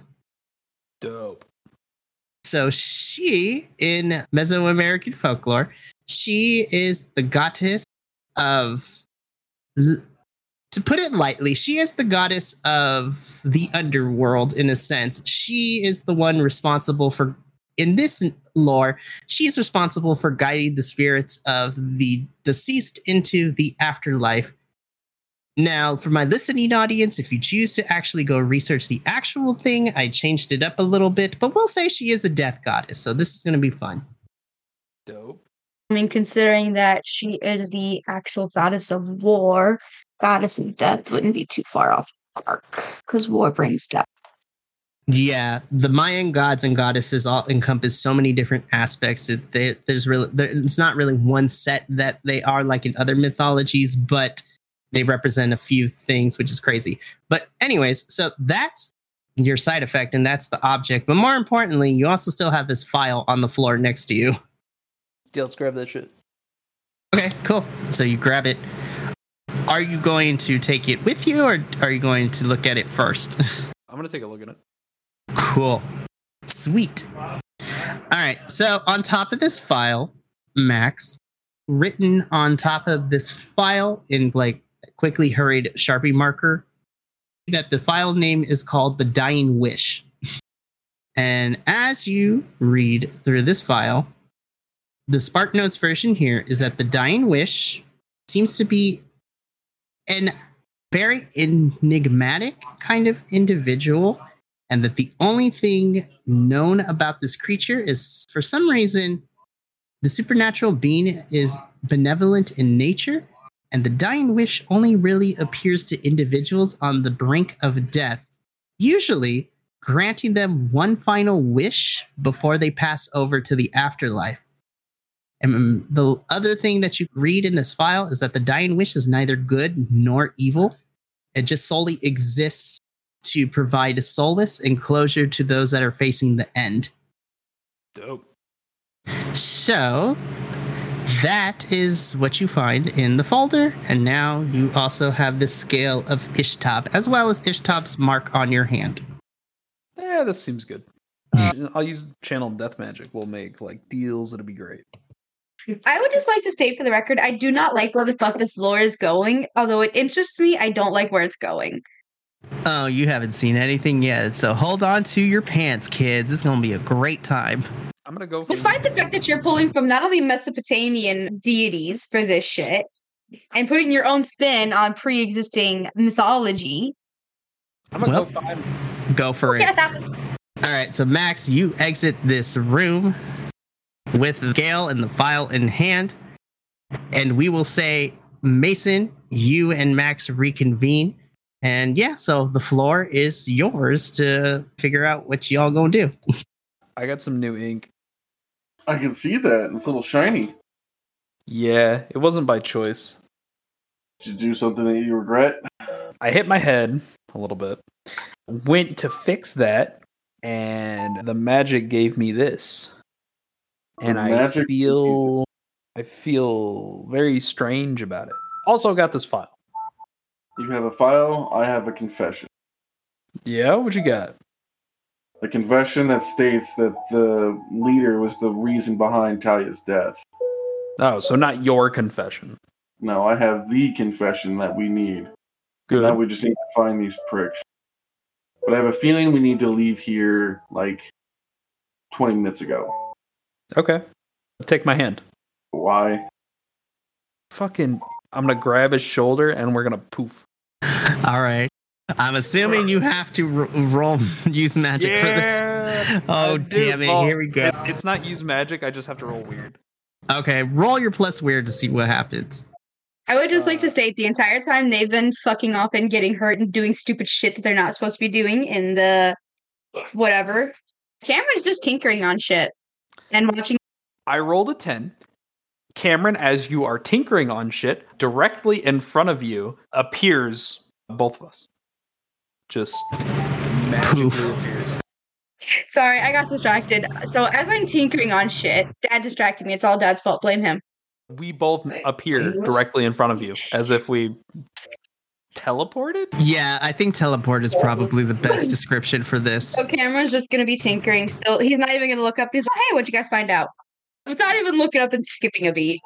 Dope. So she, in Mesoamerican folklore, she is the goddess of, to put it lightly, she is the goddess of the underworld, in a sense. She is the one responsible for, in this lore, she is responsible for guiding the spirits of the deceased into the afterlife. Now, for my listening audience, if you choose to actually go research the actual thing, I changed it up a little bit, but we'll say she is a death goddess, so this is going to be fun. Dope. I mean, considering that she is the actual goddess of war, goddess of death wouldn't be too far off the mark, because war brings death. Yeah, the Mayan gods and goddesses all encompass so many different aspects that they, there's really there, it's not really one set that they are like in other mythologies, but they represent a few things, which is crazy. But anyways, so that's your side effect, and that's the object. But more importantly, you also still have this file on the floor next to you. Yeah, let's grab that shit. Okay, cool. So you grab it. Are you going to take it with you, or are you going to look at it first? I'm going to take a look at it. Cool. Sweet. All right, so on top of this file, Max, written on top of this file in, like, quickly hurried Sharpie marker, that the file name is called the Dying Wish. And as you read through this file, the Spark Notes version here is that the Dying Wish seems to be an very enigmatic kind of individual, and that the only thing known about this creature is, for some reason, the supernatural being is benevolent in nature, and the Dying Wish only really appears to individuals on the brink of death, usually granting them one final wish before they pass over to the afterlife. And the other thing that you read in this file is that the Dying Wish is neither good nor evil. It just solely exists to provide a solace and closure to those that are facing the end. Dope. So that is what you find in the folder, and now you also have the scale of Ixtab, as well as Ishtab's mark on your hand. Yeah, this seems good. Uh, I'll use Channel Death Magic. We'll make, like, deals. It'll be great. I would just like to state for the record, I do not like where the fuck this lore is going. Although it interests me, I don't like where it's going. Oh, you haven't seen anything yet, so hold on to your pants, kids. It's going to be a great time. I'm going to go. Despite the fact that you're pulling from not only Mesopotamian deities for this shit and putting your own spin on pre-existing mythology. I'm going to well, go find. Go for it. All right, so Max, you exit this room with Gale and the file in hand, and we will say, Mason, you and Max reconvene. And yeah, so the floor is yours to figure out what y'all gonna do. I got some new ink. I can see that. It's a little shiny. Yeah, it wasn't by choice. Did you do something that you regret? I hit my head a little bit. Went to fix that, and the magic gave me this. And the I feel... I feel very strange about it. Also got this file. You have a file, I have a confession. Yeah, what you got? A confession that states that the leader was the reason behind Talia's death. Oh, so not your confession. No, I have the confession that we need. Good. Now we just need to find these pricks. But I have a feeling we need to leave here, like, twenty minutes ago. Okay. Take my hand. Why? Fucking... I'm going to grab his shoulder, and we're going to poof. All right. I'm assuming you have to r- roll use magic yeah, for this. Oh, damn it. Well, here we go. It, it's not use magic. I just have to roll weird. Okay. Roll your plus weird to see what happens. I would just uh, like to state the entire time they've been fucking off and getting hurt and doing stupid shit that they're not supposed to be doing in the whatever. Cameron's just tinkering on shit and watching. I rolled a ten. Cameron, as you are tinkering on shit, directly in front of you appears both of us. Just magically Oof. appears. Sorry, I got distracted. So as I'm tinkering on shit, Dad distracted me. It's all Dad's fault. Blame him. We both appear directly in front of you, as if we teleported? Yeah, I think teleport is probably the best description for this. So Cameron's just going to be tinkering still. He's not even going to look up. He's like, hey, what'd you guys find out? Without even looking up and skipping a beat.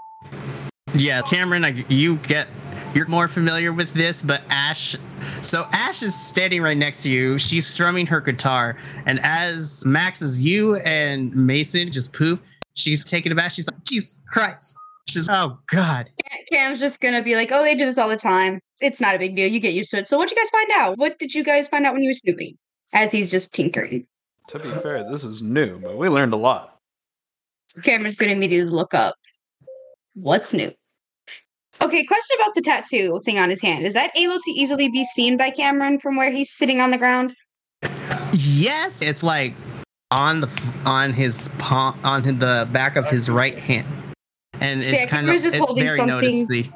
Yeah, Cameron, I, you get, you're more familiar with this, but Ash... So Ash is standing right next to you. She's strumming her guitar. And as Max is you and Mason just poof, she's taken aback. She's like, Jesus Christ. She's oh, God. Cam's just going to be like, oh, they do this all the time. It's not a big deal. You get used to it. So what'd you guys find out? What did you guys find out when you were snooping? As he's just tinkering. To be fair, this is new, but we learned a lot. Cameron's going to immediately look up. What's new? Okay, question about the tattoo thing on his hand. Is that able to easily be seen by Cameron from where he's sitting on the ground? Yes, it's like on the on his palm, on the back of his right hand, and it's yeah, kind of just it's holding very noticeably.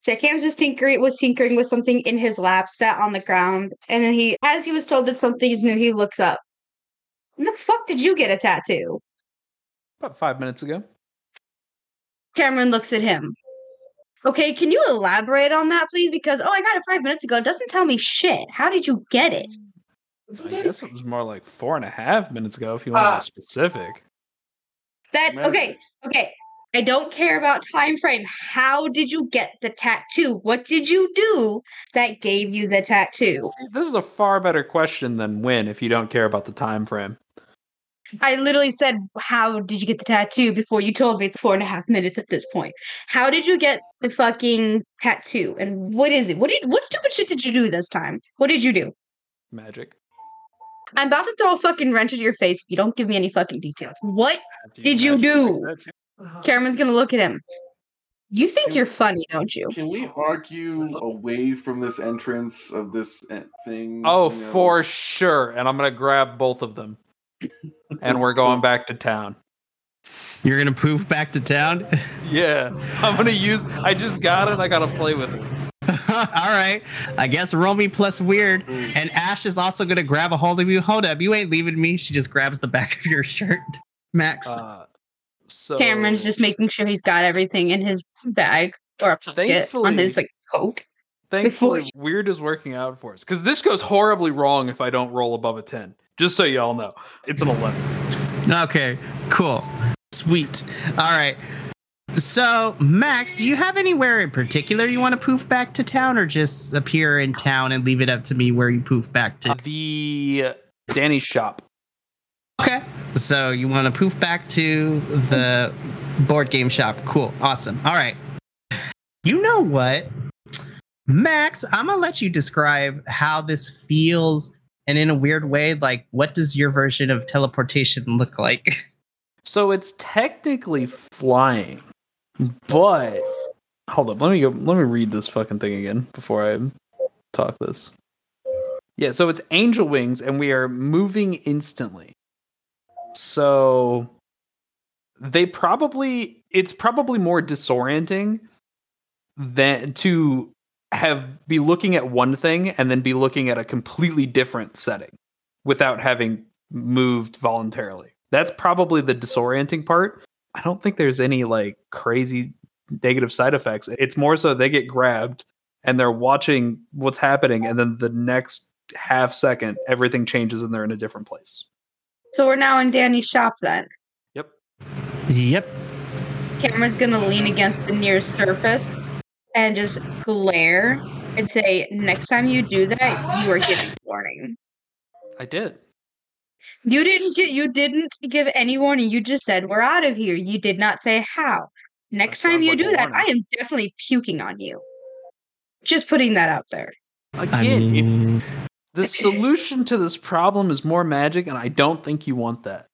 So Cam's just tinkering was tinkering with something in his lap, sat on the ground, and then he, as he was told that something's new, he looks up. When the fuck did you get a tattoo? About five minutes ago. Cameron looks at him. Okay, can you elaborate on that, please? Because, oh, I got it five minutes ago. It doesn't tell me shit. How did you get it? I guess it was more like four and a half minutes ago, if you want to uh, be specific. That, okay, okay. I don't care about time frame. How did you get the tattoo? What did you do that gave you the tattoo? This is a far better question than when, if you don't care about the time frame. I literally said, how did you get the tattoo before you told me it's four and a half minutes at this point? How did you get the fucking tattoo? And what is it? What did what stupid shit did you do this time? What did you do? Magic. I'm about to throw a fucking wrench into your face if you don't give me any fucking details. What you did you do? Uh-huh. Cameron's going to look at him. You think can you're funny, don't you? Can we argue away from this entrance of this thing? Oh, you know? For sure. And I'm going to grab both of them. And we're going back to town. You're going to poof back to town? Yeah. I'm going to use... I just got it. I got to play with it. All right. I guess roll me plus weird. And Ash is also going to grab a hold of you. Hold up. You ain't leaving me. She just grabs the back of your shirt. Max. Uh, so Cameron's just making sure he's got everything in his bag or a pocket on his like coat. Thankfully, you- weird is working out for us. Because this goes horribly wrong if I don't roll above a ten. Just so y'all know, it's an eleven. Okay, cool. Sweet. All right. So, Max, do you have anywhere in particular you want to poof back to town, or just appear in town and leave it up to me where you poof back to? Uh, the Danny's shop. Okay. So you want to poof back to the board game shop. Cool. Awesome. All right. You know what, Max, I'm going to let you describe how this feels. And in a weird way, like, what does your version of teleportation look like? So it's technically flying, but hold up. Let me go. Let me read this fucking thing again before I talk this. Yeah. So it's angel wings and we are moving instantly. So they probably, it's probably more disorienting than to have be looking at one thing and then be looking at a completely different setting without having moved voluntarily. That's probably the disorienting part. I don't think there's any like crazy negative side effects. It's more so they get grabbed and they're watching what's happening. And then the next half second, everything changes and they're in a different place. So we're now in Danny's shop then. Yep. Yep. Camera's going to lean against the nearest surface and just glare and say, next time you do that, you are getting a warning. I did. You didn't get, you didn't give any warning. You just said, we're out of here. You did not say how. Next time you do that, I am definitely puking on you. Just putting that out there. Again, I mean... the solution to this problem is more magic, and I don't think you want that.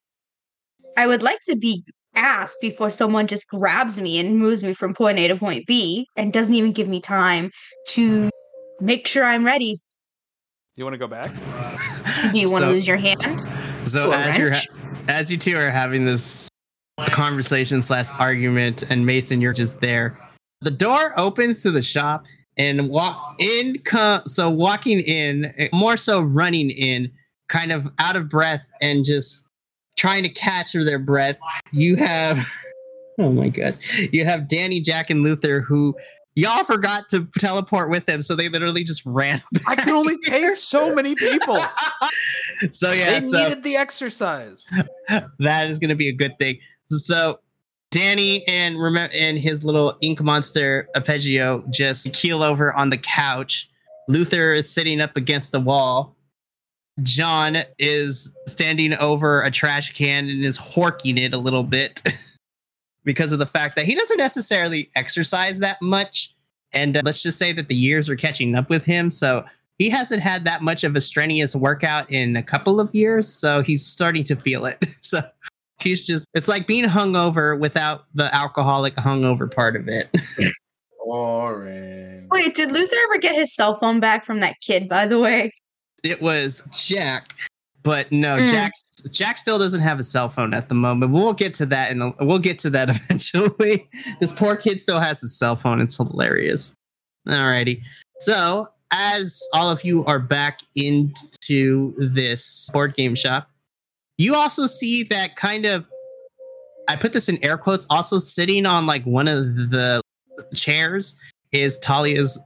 I would like to be asked before someone just grabs me and moves me from point A to point B and doesn't even give me time to make sure I'm ready. You want to go back? Do you want to so, lose your hand? So as, you're ha- as you two are having this conversation slash argument, and Mason, you're just there. The door opens to the shop, and walk in. Co- so walking in, more so running in, kind of out of breath and just trying to catch their breath. You have, oh my gosh, you have Danny, Jack, and Luther who. Y'all forgot to teleport with them, so they literally just ran back. I can only take so many people. so yeah, they so, needed the exercise. That is going to be a good thing. So Danny and remember, and his little ink monster Apeggio just keel over on the couch. Luther is sitting up against the wall. John is standing over a trash can and is horking it a little bit. Because of the fact that he doesn't necessarily exercise that much. And uh, let's just say that the years are catching up with him. So he hasn't had that much of a strenuous workout in a couple of years. So he's starting to feel it. So he's just, it's like being hungover without the alcoholic hungover part of it. Boring. Wait, did Luther ever get his cell phone back from that kid, by the way? It was Jack. But no, mm. Jack Jack still doesn't have a cell phone at the moment. We'll get to that, and we'll get to that eventually. This poor kid still has his cell phone. It's hilarious. Alrighty. So, as all of you are back into this board game shop, you also see that kind of, I put this in air quotes, also sitting on like one of the chairs is Talia's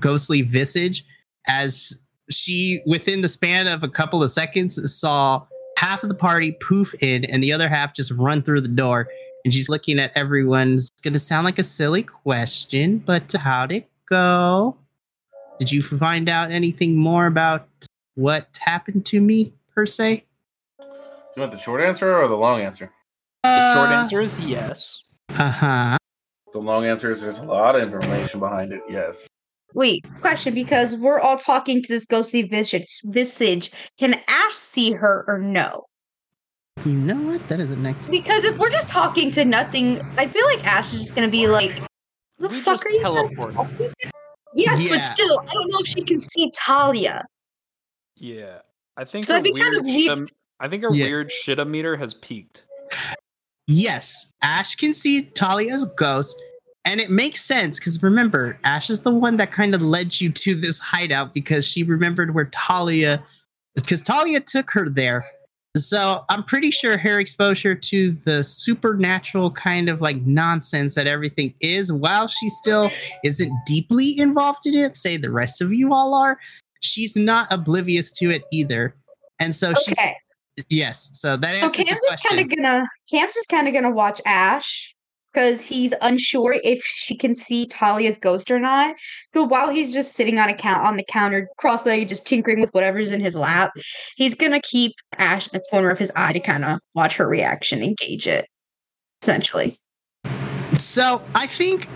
ghostly visage as. She, within the span of a couple of seconds, saw half of the party poof in and the other half just run through the door. And she's looking at everyone. It's going to sound like a silly question, but how'd it go? Did you find out anything more about what happened to me, per se? Do you want the short answer or the long answer? Uh, the short answer is yes. Uh-huh. The long answer is there's a lot of information behind it, yes. Wait, question, because we're all talking to this ghostly visage. visage. Can Ash see her or no? You know what? That is an excellent. Because if we're just talking to nothing, I feel like Ash is just going to be like, the we fuck are you teleporting? Yes, yeah. But still, I don't know if she can see Talia. Yeah. I think so. Her weird kind of shit-a- I think her yeah. weird shit-a-meter has peaked. Yes, Ash can see Talia's ghost. And it makes sense, because remember, Ash is the one that kind of led you to this hideout because she remembered where Talia... Because Talia took her there. So I'm pretty sure her exposure to the supernatural kind of like nonsense that everything is, while she still isn't deeply involved in it, say the rest of you all are, she's not oblivious to it either. And so okay. she's... Yes, so that answers so Cam's the question. Kinda gonna, Cam's just kind of going to watch Ash... because he's unsure if she can see Talia's ghost or not. So while he's just sitting on a count on the counter, cross-legged, just tinkering with whatever's in his lap, he's going to keep Ash in the corner of his eye to kind of watch her reaction and gauge it, essentially. So I think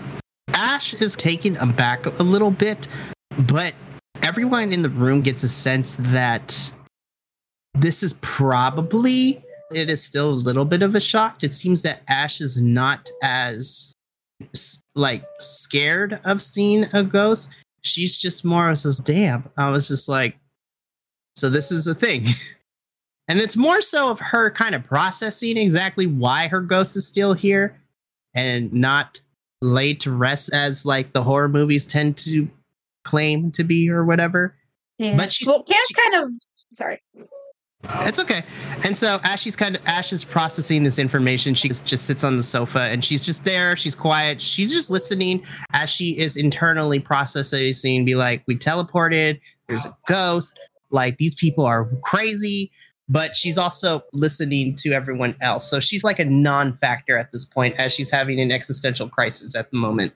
Ash is taken aback a little bit, but everyone in the room gets a sense that this is probably... It is still a little bit of a shock. It seems that Ash is not as like scared of seeing a ghost. She's just more as this, damn. I was just like, so this is a thing. And it's more so of her kind of processing exactly why her ghost is still here and not laid to rest as like the horror movies tend to claim to be or whatever. Yeah. But she's well, Cam's she, kind of sorry. It's okay. And so Ashley's kind of Ash is processing this information. She just sits on the sofa and she's just there. She's quiet. She's just listening as she is internally processing, be like, we teleported. There's a ghost. Like, these people are crazy. But she's also listening to everyone else. So she's like a non-factor at this point as she's having an existential crisis at the moment.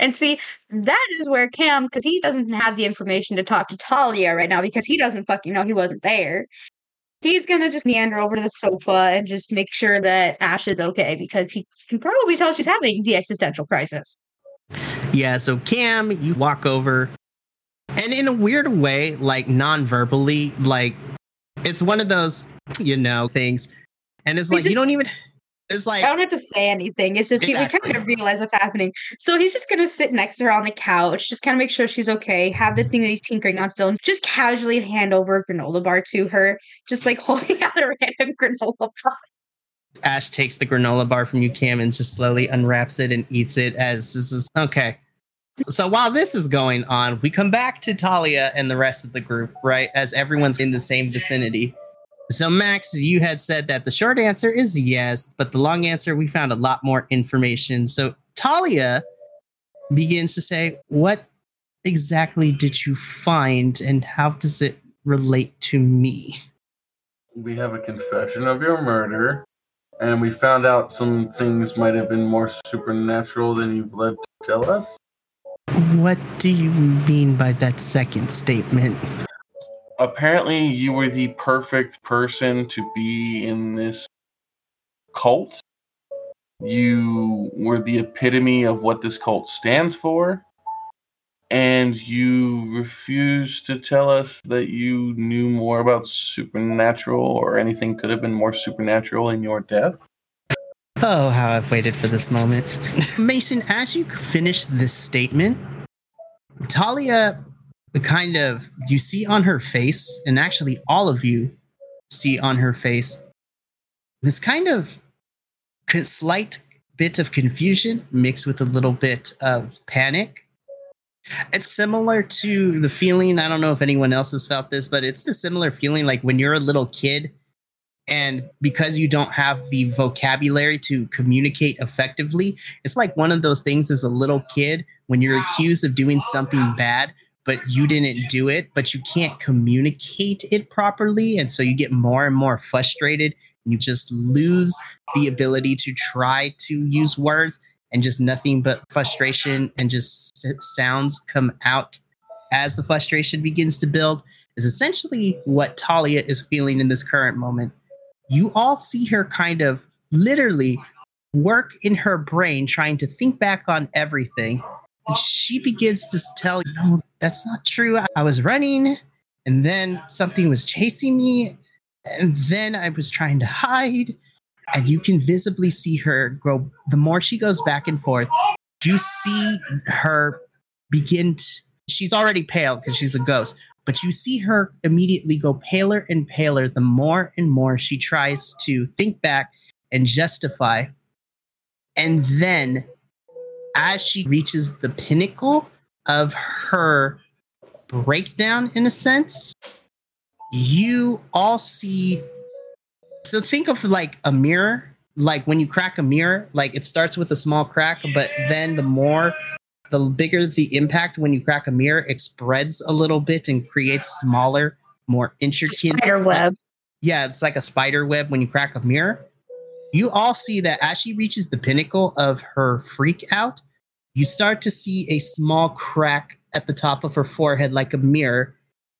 And see, that is where Cam, because he doesn't have the information to talk to Talia right now because he doesn't fucking know he wasn't there. He's going to just meander over to the sofa and just make sure that Ash is okay because he can probably tell she's having the existential crisis. Yeah, so Cam, you walk over. And in a weird way, like non-verbally, like it's one of those, you know, things. And it's He's like, just- you don't even... It's like, I don't have to say anything. It's just exactly. He kind of realize what's happening. So he's just going to sit next to her on the couch, just kind of make sure she's okay, have the thing that he's tinkering on still, and just casually hand over a granola bar to her, just like holding out a random granola bar. Ash takes the granola bar from you, Cam, and just slowly unwraps it and eats it as this is okay. So while this is going on, we come back to Talia and the rest of the group, right? As everyone's in the same vicinity. So, Max, you had said that the short answer is yes, but the long answer, we found a lot more information. So, Talia begins to say, what exactly did you find and how does it relate to me? We have a confession of your murder, and we found out some things might have been more supernatural than you've led to tell us. What do you mean by that second statement? Apparently, you were the perfect person to be in this cult. You were the epitome of what this cult stands for. And you refused to tell us that you knew more about supernatural or anything could have been more supernatural in your death. Oh, how I've waited for this moment. Mason, as you finish this statement, Talia... The kind of, you see on her face, and actually all of you see on her face, this kind of slight bit of confusion mixed with a little bit of panic. It's similar to the feeling, I don't know if anyone else has felt this, but it's a similar feeling like when you're a little kid and because you don't have the vocabulary to communicate effectively, it's like one of those things as a little kid when you're accused of doing something bad, but you didn't do it, but you can't communicate it properly. And so you get more and more frustrated. And you just lose the ability to try to use words and just nothing but frustration and just sounds come out as the frustration begins to build is essentially what Talia is feeling in this current moment. You all see her kind of literally work in her brain, trying to think back on everything. And she begins to tell you, no, that's not true. I was running and then something was chasing me and then I was trying to hide. And you can visibly see her grow. The more she goes back and forth, you see her begin. To, she's already pale because she's a ghost, but you see her immediately go paler and paler the more and more she tries to think back and justify. And then... As she reaches the pinnacle of her breakdown, in a sense, you all see. So think of like a mirror, like when you crack a mirror, like it starts with a small crack, but then the more, the bigger the impact when you crack a mirror, it spreads a little bit and creates smaller, more intricate. Spider web. Yeah, it's like a spider web when you crack a mirror. you all see that as she reaches the pinnacle of her freak out, you start to see a small crack at the top of her forehead like a mirror.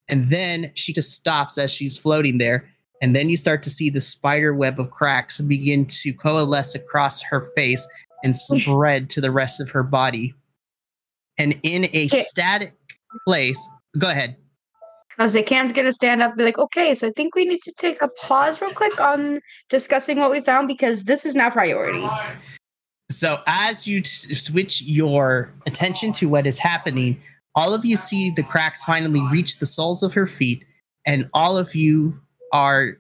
And then she just stops as she's floating there. And then you start to see the spider web of cracks begin to coalesce across her face and spread to the rest of her body. And in a static place, go ahead. I was like, Cam's going to stand up and be like, okay, so I think we need to take a pause real quick on discussing what we found because this is now priority. So as you t- switch your attention to what is happening, all of you see the cracks finally reach the soles of her feet, and all of you are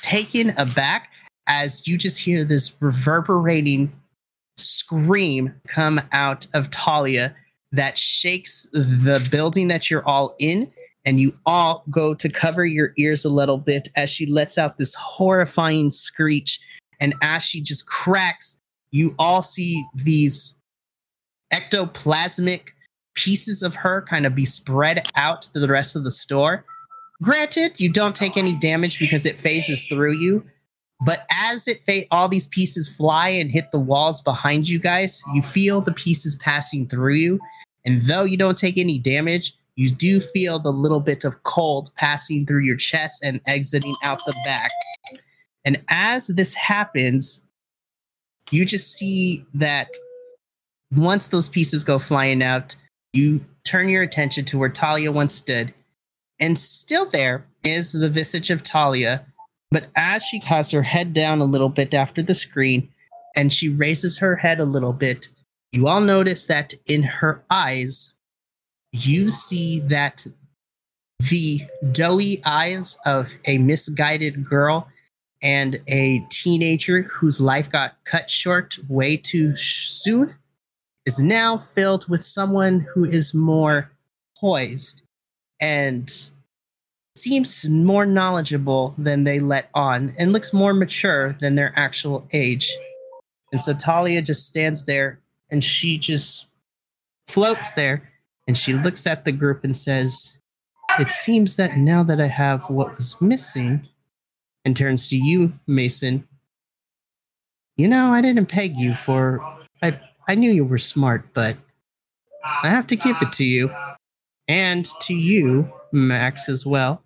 taken aback as you just hear this reverberating scream come out of Talia that shakes the building that you're all in, and you all go to cover your ears a little bit as she lets out this horrifying screech, and as she just cracks, you all see these ectoplasmic pieces of her kind of be spread out to the rest of the store. Granted, you don't take any damage because it phases through you, but as it fa- all these pieces fly and hit the walls behind you guys, you feel the pieces passing through you, and though you don't take any damage, you do feel the little bit of cold passing through your chest and exiting out the back. And as this happens, you just see that once those pieces go flying out, you turn your attention to where Talia once stood. And still there is the visage of Talia, but as she has her head down a little bit after the screen, and she raises her head a little bit, you all notice that in her eyes, you see that the doughy eyes of a misguided girl and a teenager whose life got cut short way too soon is now filled with someone who is more poised and seems more knowledgeable than they let on and looks more mature than their actual age. And so Talia just stands there and she just floats there. And she looks at the group and says, "It seems that now that I have what was missing," and turns to you, Mason. "You know, I didn't peg you for, I, I knew you were smart, but I have to give it to you. And to you, Max, as well.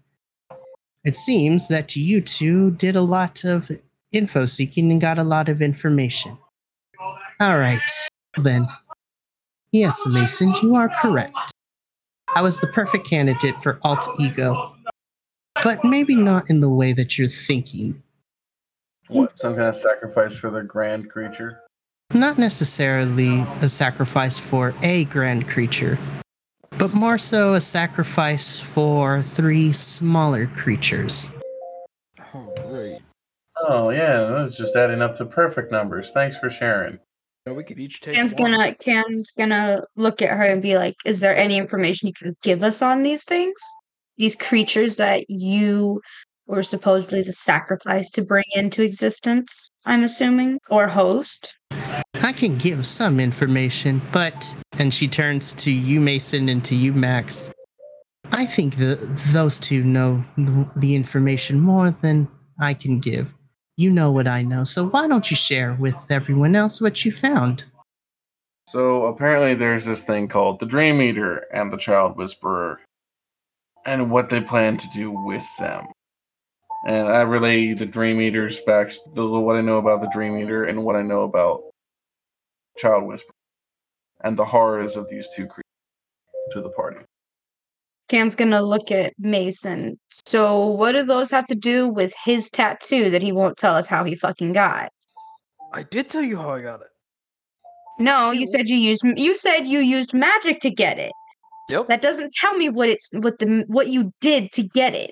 It seems that you two did a lot of info seeking and got a lot of information." "All right, then. Yes, Mason, you are correct. I was the perfect candidate for Alt-Ego, but maybe not in the way that you're thinking." What, some kind of sacrifice for the grand creature? Not necessarily a sacrifice for a grand creature, but more so a sacrifice for three smaller creatures. Oh, great. Oh, yeah, that was just adding up to perfect numbers. Thanks for sharing. We could each take Cam's one. gonna Cam's gonna look at her and be like, "Is there any information you could give us on these things? These creatures that you were supposedly the sacrifice to bring into existence, I'm assuming, or host?" "I can give some information, but," and she turns to you, Mason, and to you, Max, "I think the those two know the information more than I can give. You know what I know, so why don't you share with everyone else what you found?" "So apparently there's this thing called the Dream Eater and the Child Whisperer, and what they plan to do with them. And I relay the Dream Eater's back, the, what I know about the Dream Eater and what I know about Child Whisperer, and the horrors of these two creatures to the party." Cam's gonna look at Mason. "So what do those have to do with his tattoo that he won't tell us how he fucking got?" "I did tell you how I got it." "No, you said you used you said you used magic to get it." "Yep." "That doesn't tell me what it's what the what you did to get it.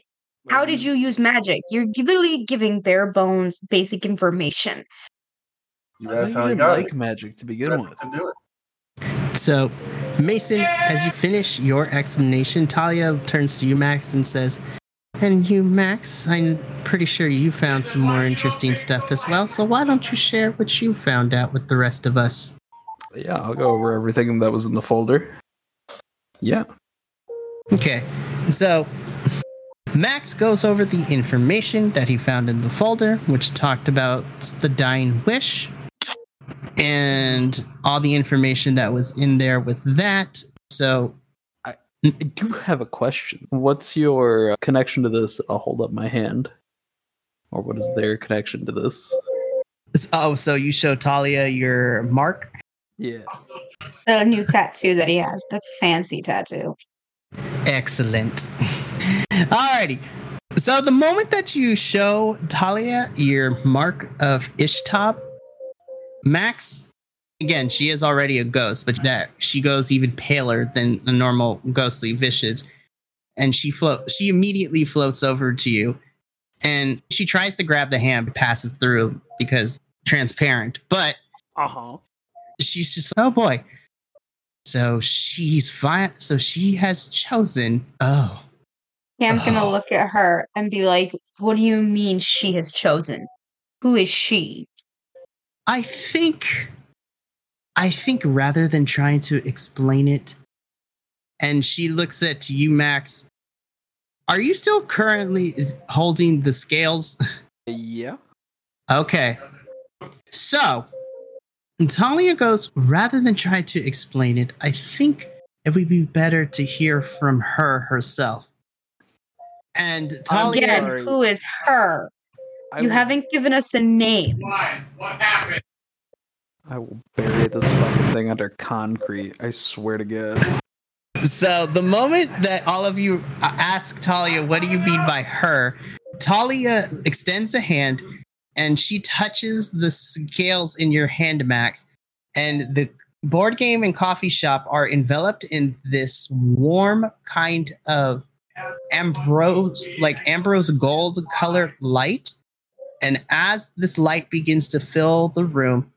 How did you use magic? You're literally giving bare bones basic information." "You guys didn't like it. Magic to begin with." "To do it." So Mason, as you finish your explanation, Talia turns to you, Max, and says, "And you, Max, I'm pretty sure you found some more interesting stuff as well, so why don't you share what you found out with the rest of us?" "Yeah, I'll go over everything that was in the folder." "Yeah." Okay, so Max goes over the information that he found in the folder, which talked about the Dying Wish and all the information that was in there with that. So I do have a question. What's your connection to this? I'll hold up my hand. Or what is their connection to this? Oh, so you show Talia your mark? Yeah. The new tattoo that he has, the fancy tattoo. Excellent. Alrighty. So the moment that you show Talia your mark of Ixtab, Max, again, she is already a ghost, but that she goes even paler than a normal ghostly visage. And she float she immediately floats over to you. And she tries to grab the hand, but passes through because transparent. But uh-huh. she's just, oh boy. So she's fine. So she has chosen. Oh. Yeah, I'm oh. going to look at her and be like, what do you mean she has chosen? Who is she? I think, I think rather than trying to explain it. And she looks at you, Max. Are you still currently holding the scales? Yeah. Okay. So, Talia goes, rather than try to explain it, I think it would be better to hear from her herself. And Talia... Again, who is her? I you will... haven't given us a name. What? What happened? I will bury this fucking thing under concrete. I swear to God. So the moment that all of you ask Talia, what do you mean by her? Talia extends a hand and she touches the scales in your hand, Max. And the board game and coffee shop are enveloped in this warm kind of ambrose, like ambrose gold colored light. And as this light begins to fill the room,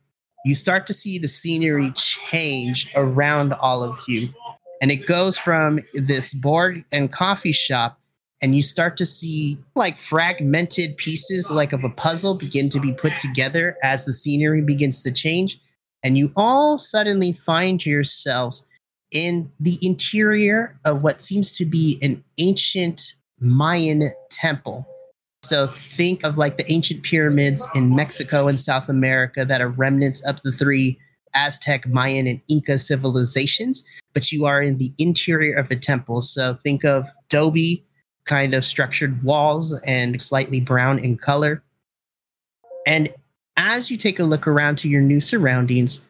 you start to see the scenery change around all of you. And it goes from this board and coffee shop, and you start to see like fragmented pieces like of a puzzle begin to be put together as the scenery begins to change. And you all suddenly find yourselves in the interior of what seems to be an ancient Mayan temple. So think of like the ancient pyramids in Mexico and South America that are remnants of the three Aztec, Mayan, and Inca civilizations, but you are in the interior of a temple. So think of adobe kind of structured walls and slightly brown in color. And as you take a look around to your new surroundings,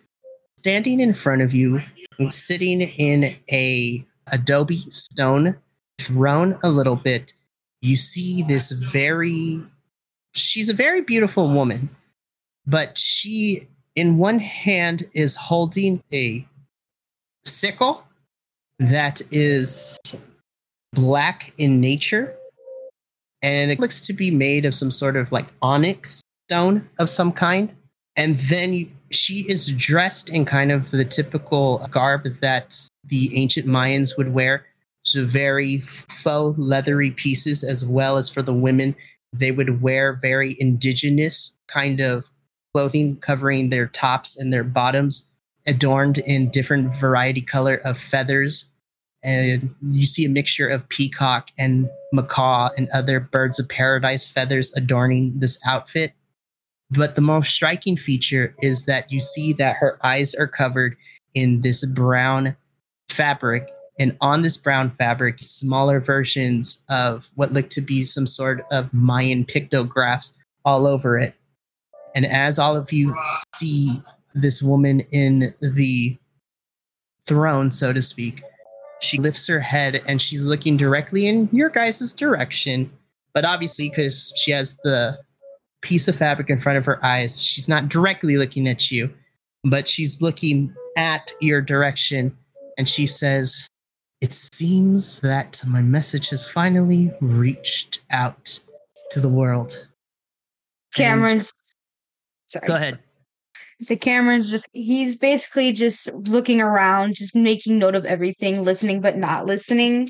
standing in front of you, sitting in a adobe stone throne a little bit, you see this very, she's a very beautiful woman, but she in one hand is holding a sickle that is black in nature, and it looks to be made of some sort of like onyx stone of some kind. And then you, she is dressed in kind of the typical garb that the ancient Mayans would wear, so very faux leathery pieces, as well as for the women, they would wear very indigenous kind of clothing covering their tops and their bottoms, adorned in different variety color of feathers. And you see a mixture of peacock and macaw and other birds of paradise feathers adorning this outfit. But the most striking feature is that you see that her eyes are covered in this brown fabric. And on this brown fabric, smaller versions of what look to be some sort of Mayan pictographs all over it. And as all of you see this woman in the throne, so to speak, she lifts her head and she's looking directly in your guys' direction. But obviously, because she has the piece of fabric in front of her eyes, she's not directly looking at you, but she's looking at your direction. And she says, "It seems that my message has finally reached out to the world." Cameron's. Sorry. Go ahead. So Cameron's just, he's basically just looking around, just making note of everything, listening but not listening,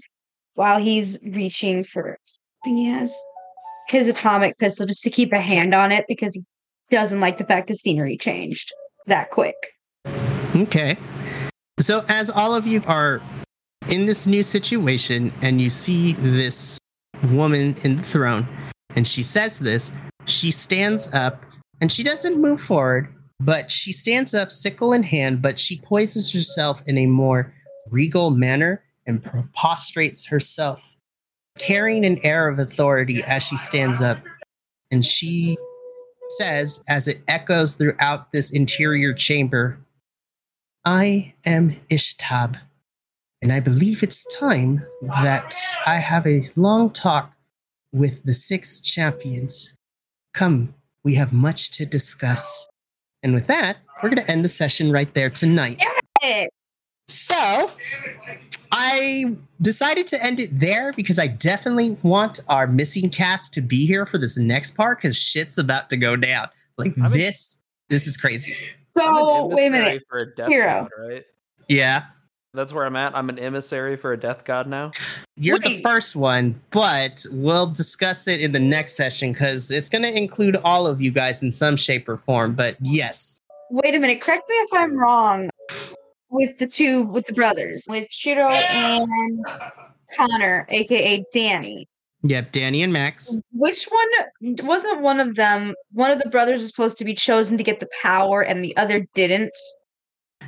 while he's reaching for something he has. His atomic pistol, just to keep a hand on it, because he doesn't like the fact the scenery changed that quick. Okay. So as all of you are in this new situation, and you see this woman in the throne. And she says this, she stands up and she doesn't move forward, but she stands up, sickle in hand, but she poises herself in a more regal manner and prostrates herself, carrying an air of authority as she stands up. And she says, as it echoes throughout this interior chamber, I am Ixtab, and I believe it's time that I have a long talk with the six champions. Come, we have much to discuss. And with that, we're going to end the session right there tonight. So, I decided to end it there because I definitely want our missing cast to be here for this next part because shit's about to go down. Like, I'm this, a- this is crazy. So, wait a minute. For a death Hero. God, right? Yeah. That's where I'm at. I'm an emissary for a death god now. You're wait. the first one, but we'll discuss it in the next session because it's going to include all of you guys in some shape or form, but yes. Wait a minute. Correct me if I'm wrong. With the two, with the brothers, with Shiro and Connor, aka Danny. Yep, Danny and Max. Which one wasn't one of them? One of the brothers was supposed to be chosen to get the power, and the other didn't.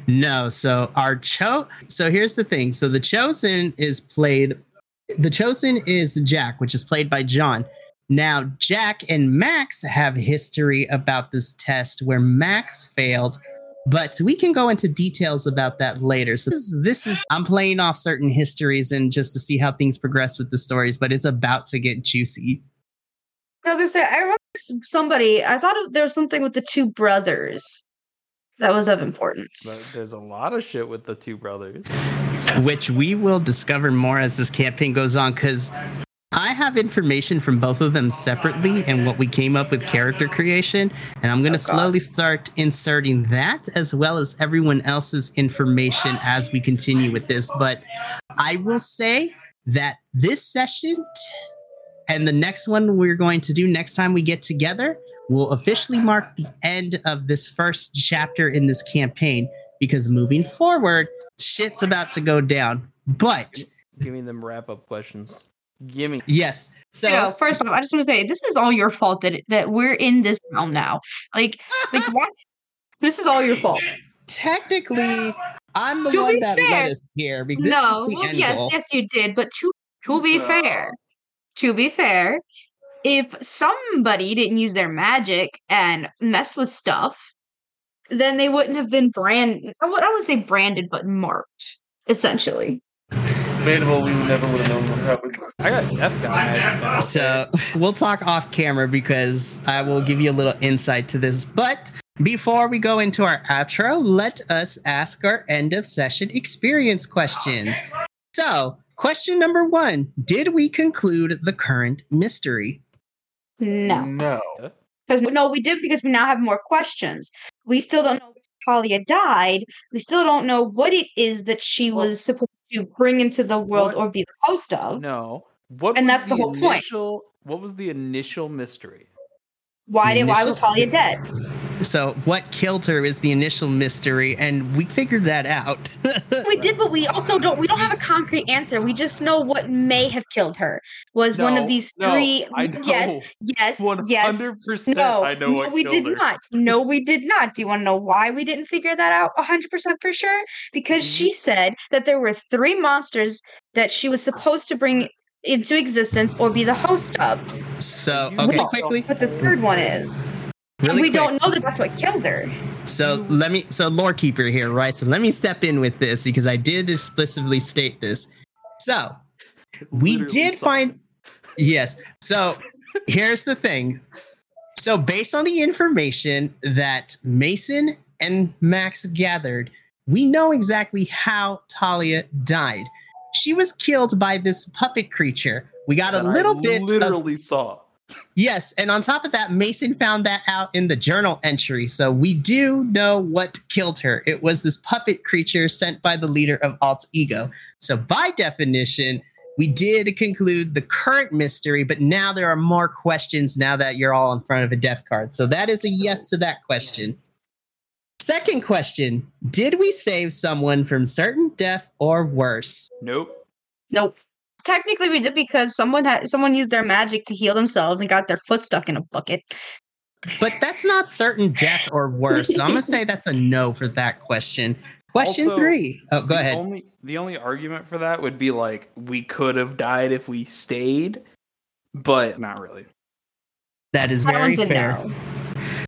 No, so our cho. So here's the thing. So the chosen is played. The chosen is Jack, which is played by John. Now Jack and Max have history about this test where Max failed. But we can go into details about that later. So this is, this is, I'm playing off certain histories and just to see how things progress with the stories, but it's about to get juicy. As I say, I remember somebody, I thought there was something with the two brothers that was of importance. But there's a lot of shit with the two brothers. Which we will discover more as this campaign goes on, because I have information from both of them separately and what we came up with character creation, and I'm going to oh, slowly start inserting that as well as everyone else's information as we continue with this. But I will say that this session and the next one we're going to do next time we get together will officially mark the end of this first chapter in this campaign, because moving forward, shit's about to go down. But give me them wrap-up questions. Gimme. Yes. So you know, first off, I just want to say this is all your fault that that we're in this realm now. Like, like what? This is all your fault. Technically, I'm the to one that fair, led us here. Because no, this is the well, yes, goal. yes, you did. But to to be fair, to be fair, if somebody didn't use their magic and mess with stuff, then they wouldn't have been brand. I would I would say branded, but marked essentially. Debatable, we never would have known what happened. I got death guy. So we'll talk off camera because I will give you a little insight to this. But before we go into our outro, let us ask our end of session experience questions. So question number one, did we conclude the current mystery? No. No. Because no, we did because we now have more questions. We still don't know if Talia died. We still don't know what it is that she was supposed to bring into the world what? or be the host of. No. What and that's the, the whole initial, point. What was the initial mystery? Why did why was Talia dead? So what killed her is the initial mystery, and we figured that out. We did, but we also don't we don't have a concrete answer. We just know what may have killed her was no, one of these no, three I know. Yes, yes, one hundred percent yes. No, I know no what we did her. not. No, we did not. Do you want to know why we didn't figure that out one hundred percent for sure? Because she said that there were three monsters that she was supposed to bring into existence or be the host of. So, okay, no, quickly. But the third one is Really and we quick. don't know that that's what killed her. So let me, so lore keeper here, right? So let me step in with this because I did explicitly state this. So we Literally did something. find, yes. So here's the thing. So based on the information that Mason and Max gathered, we know exactly how Talia died. She was killed by this puppet creature. We got that a little I bit. Literally of, saw. Yes, and on top of that, Mason found that out in the journal entry. So we do know what killed her. It was this puppet creature sent by the leader of Alt-Ego. So by definition, we did conclude the current mystery, but now there are more questions now that you're all in front of a death card. So that is a yes to that question. Second question, did we save someone from certain death or worse? Nope. Nope. technically we did because someone had someone used their magic to heal themselves and got their foot stuck in a bucket. But that's not certain death or worse. So I'm going to say that's a no for that question. Question also, three. Oh, go the ahead. Only, the only argument for that would be like, we could have died if we stayed, but not really. That is very that fair. No.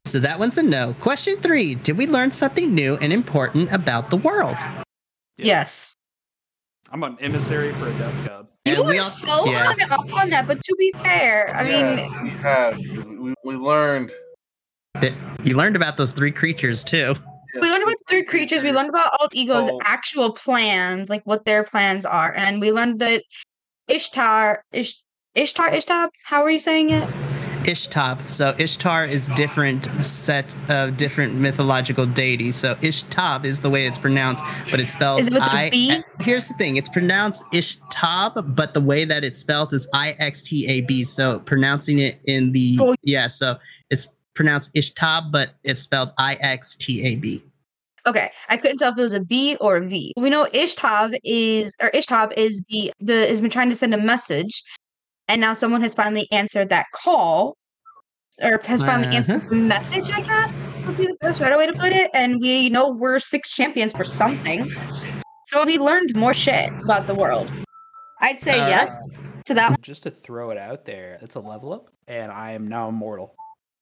So that one's a no. Question three. Did we learn something new and important about the world? Yeah. Yes. I'm an emissary for a death cub. You and are also, so yeah. on up on that, but to be fair, I yes, mean... we have. We, we learned... That you learned about those three creatures, too. We learned about the three creatures. We learned about Alt-Ego's oh. actual plans, like what their plans are. And we learned that Ishtar... Ish, Ishtar? Ixtab? How are you saying it? Ixtab. So Ishtar is different set of different mythological deities. So Ixtab is the way it's pronounced, but it's spelled is it with I. B? Here's the thing: it's pronounced Ixtab, but the way that it's spelled is I X T A B. So pronouncing it in the oh. yeah, so it's pronounced Ixtab, but it's spelled I X T A B. Okay, I couldn't tell if it was a B or a V. We know Ixtab is or Ixtab is the the has been trying to send a message. And now someone has finally answered that call, or has finally uh-huh. answered the message, I guess, would be the best better way to put it. And we know we're six champions for something. So we learned more shit about the world. I'd say uh, yes to that one. Just to throw it out there, it's a level up, and I am now immortal.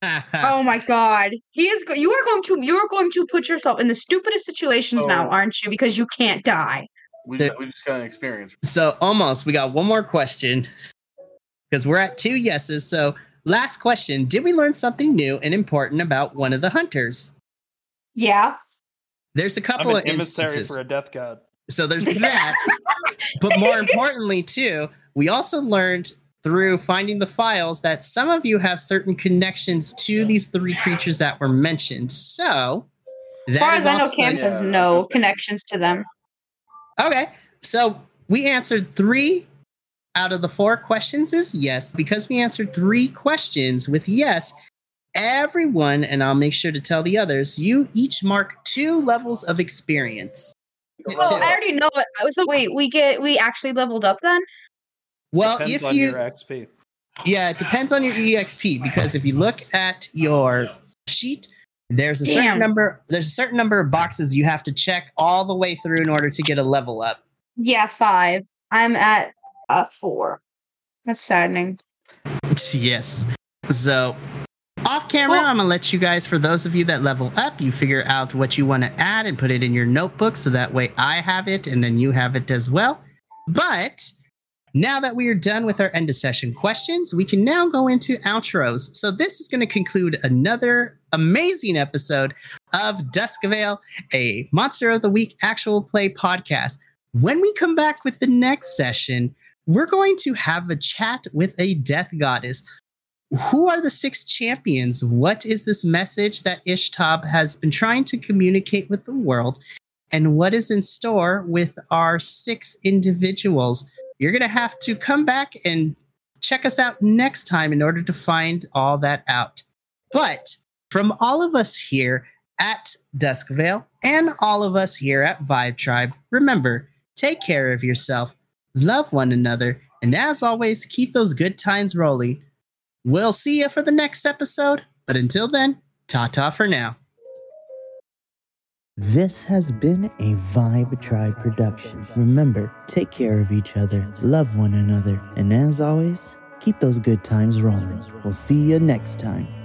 Oh my god. He is go- you are going to you are going to put yourself in the stupidest situations oh. now, aren't you? Because you can't die. We, the- we just got an experience. So almost, we got one more question. Because we're at two yeses. So last question. Did we learn something new and important about one of the hunters? Yeah. There's a couple I'm an of instances. Emissary for a death god. So there's that. But more importantly, too, we also learned through finding the files that some of you have certain connections to these three creatures that were mentioned. So that as far as I know, Cam has no connections to them. Okay. So we answered three out of the four questions is yes. Because we answered three questions with yes, everyone, and I'll make sure to tell the others, you each mark two levels of experience. Well, I already know it. So wait, we get we actually leveled up then? Well, depends if on you your X P. Yeah, it depends on your E X P, because if you look at your sheet, there's a Damn. certain number there's a certain number of boxes you have to check all the way through in order to get a level up. Yeah, five. I'm at Uh, four. That's saddening. Yes. So, off camera, well, I'm going to let you guys, for those of you that level up, you figure out what you want to add and put it in your notebook, so that way I have it and then you have it as well. But now that we are done with our end of session questions, we can now go into outros. So this is going to conclude another amazing episode of Duskvale, a Monster of the Week actual play podcast. When we come back with the next session, we're going to have a chat with a death goddess. Who are the six champions? What is this message that Ixtab has been trying to communicate with the world? And what is in store with our six individuals? You're going to have to come back and check us out next time in order to find all that out. But from all of us here at Duskvale and all of us here at Vibe Tribe, remember, take care of yourself. Love one another, and as always, keep those good times rolling. We'll see you for the next episode, but until then, ta-ta for now. This has been a Vibe Tribe production. Remember, take care of each other, love one another, and as always, keep those good times rolling. We'll see you next time.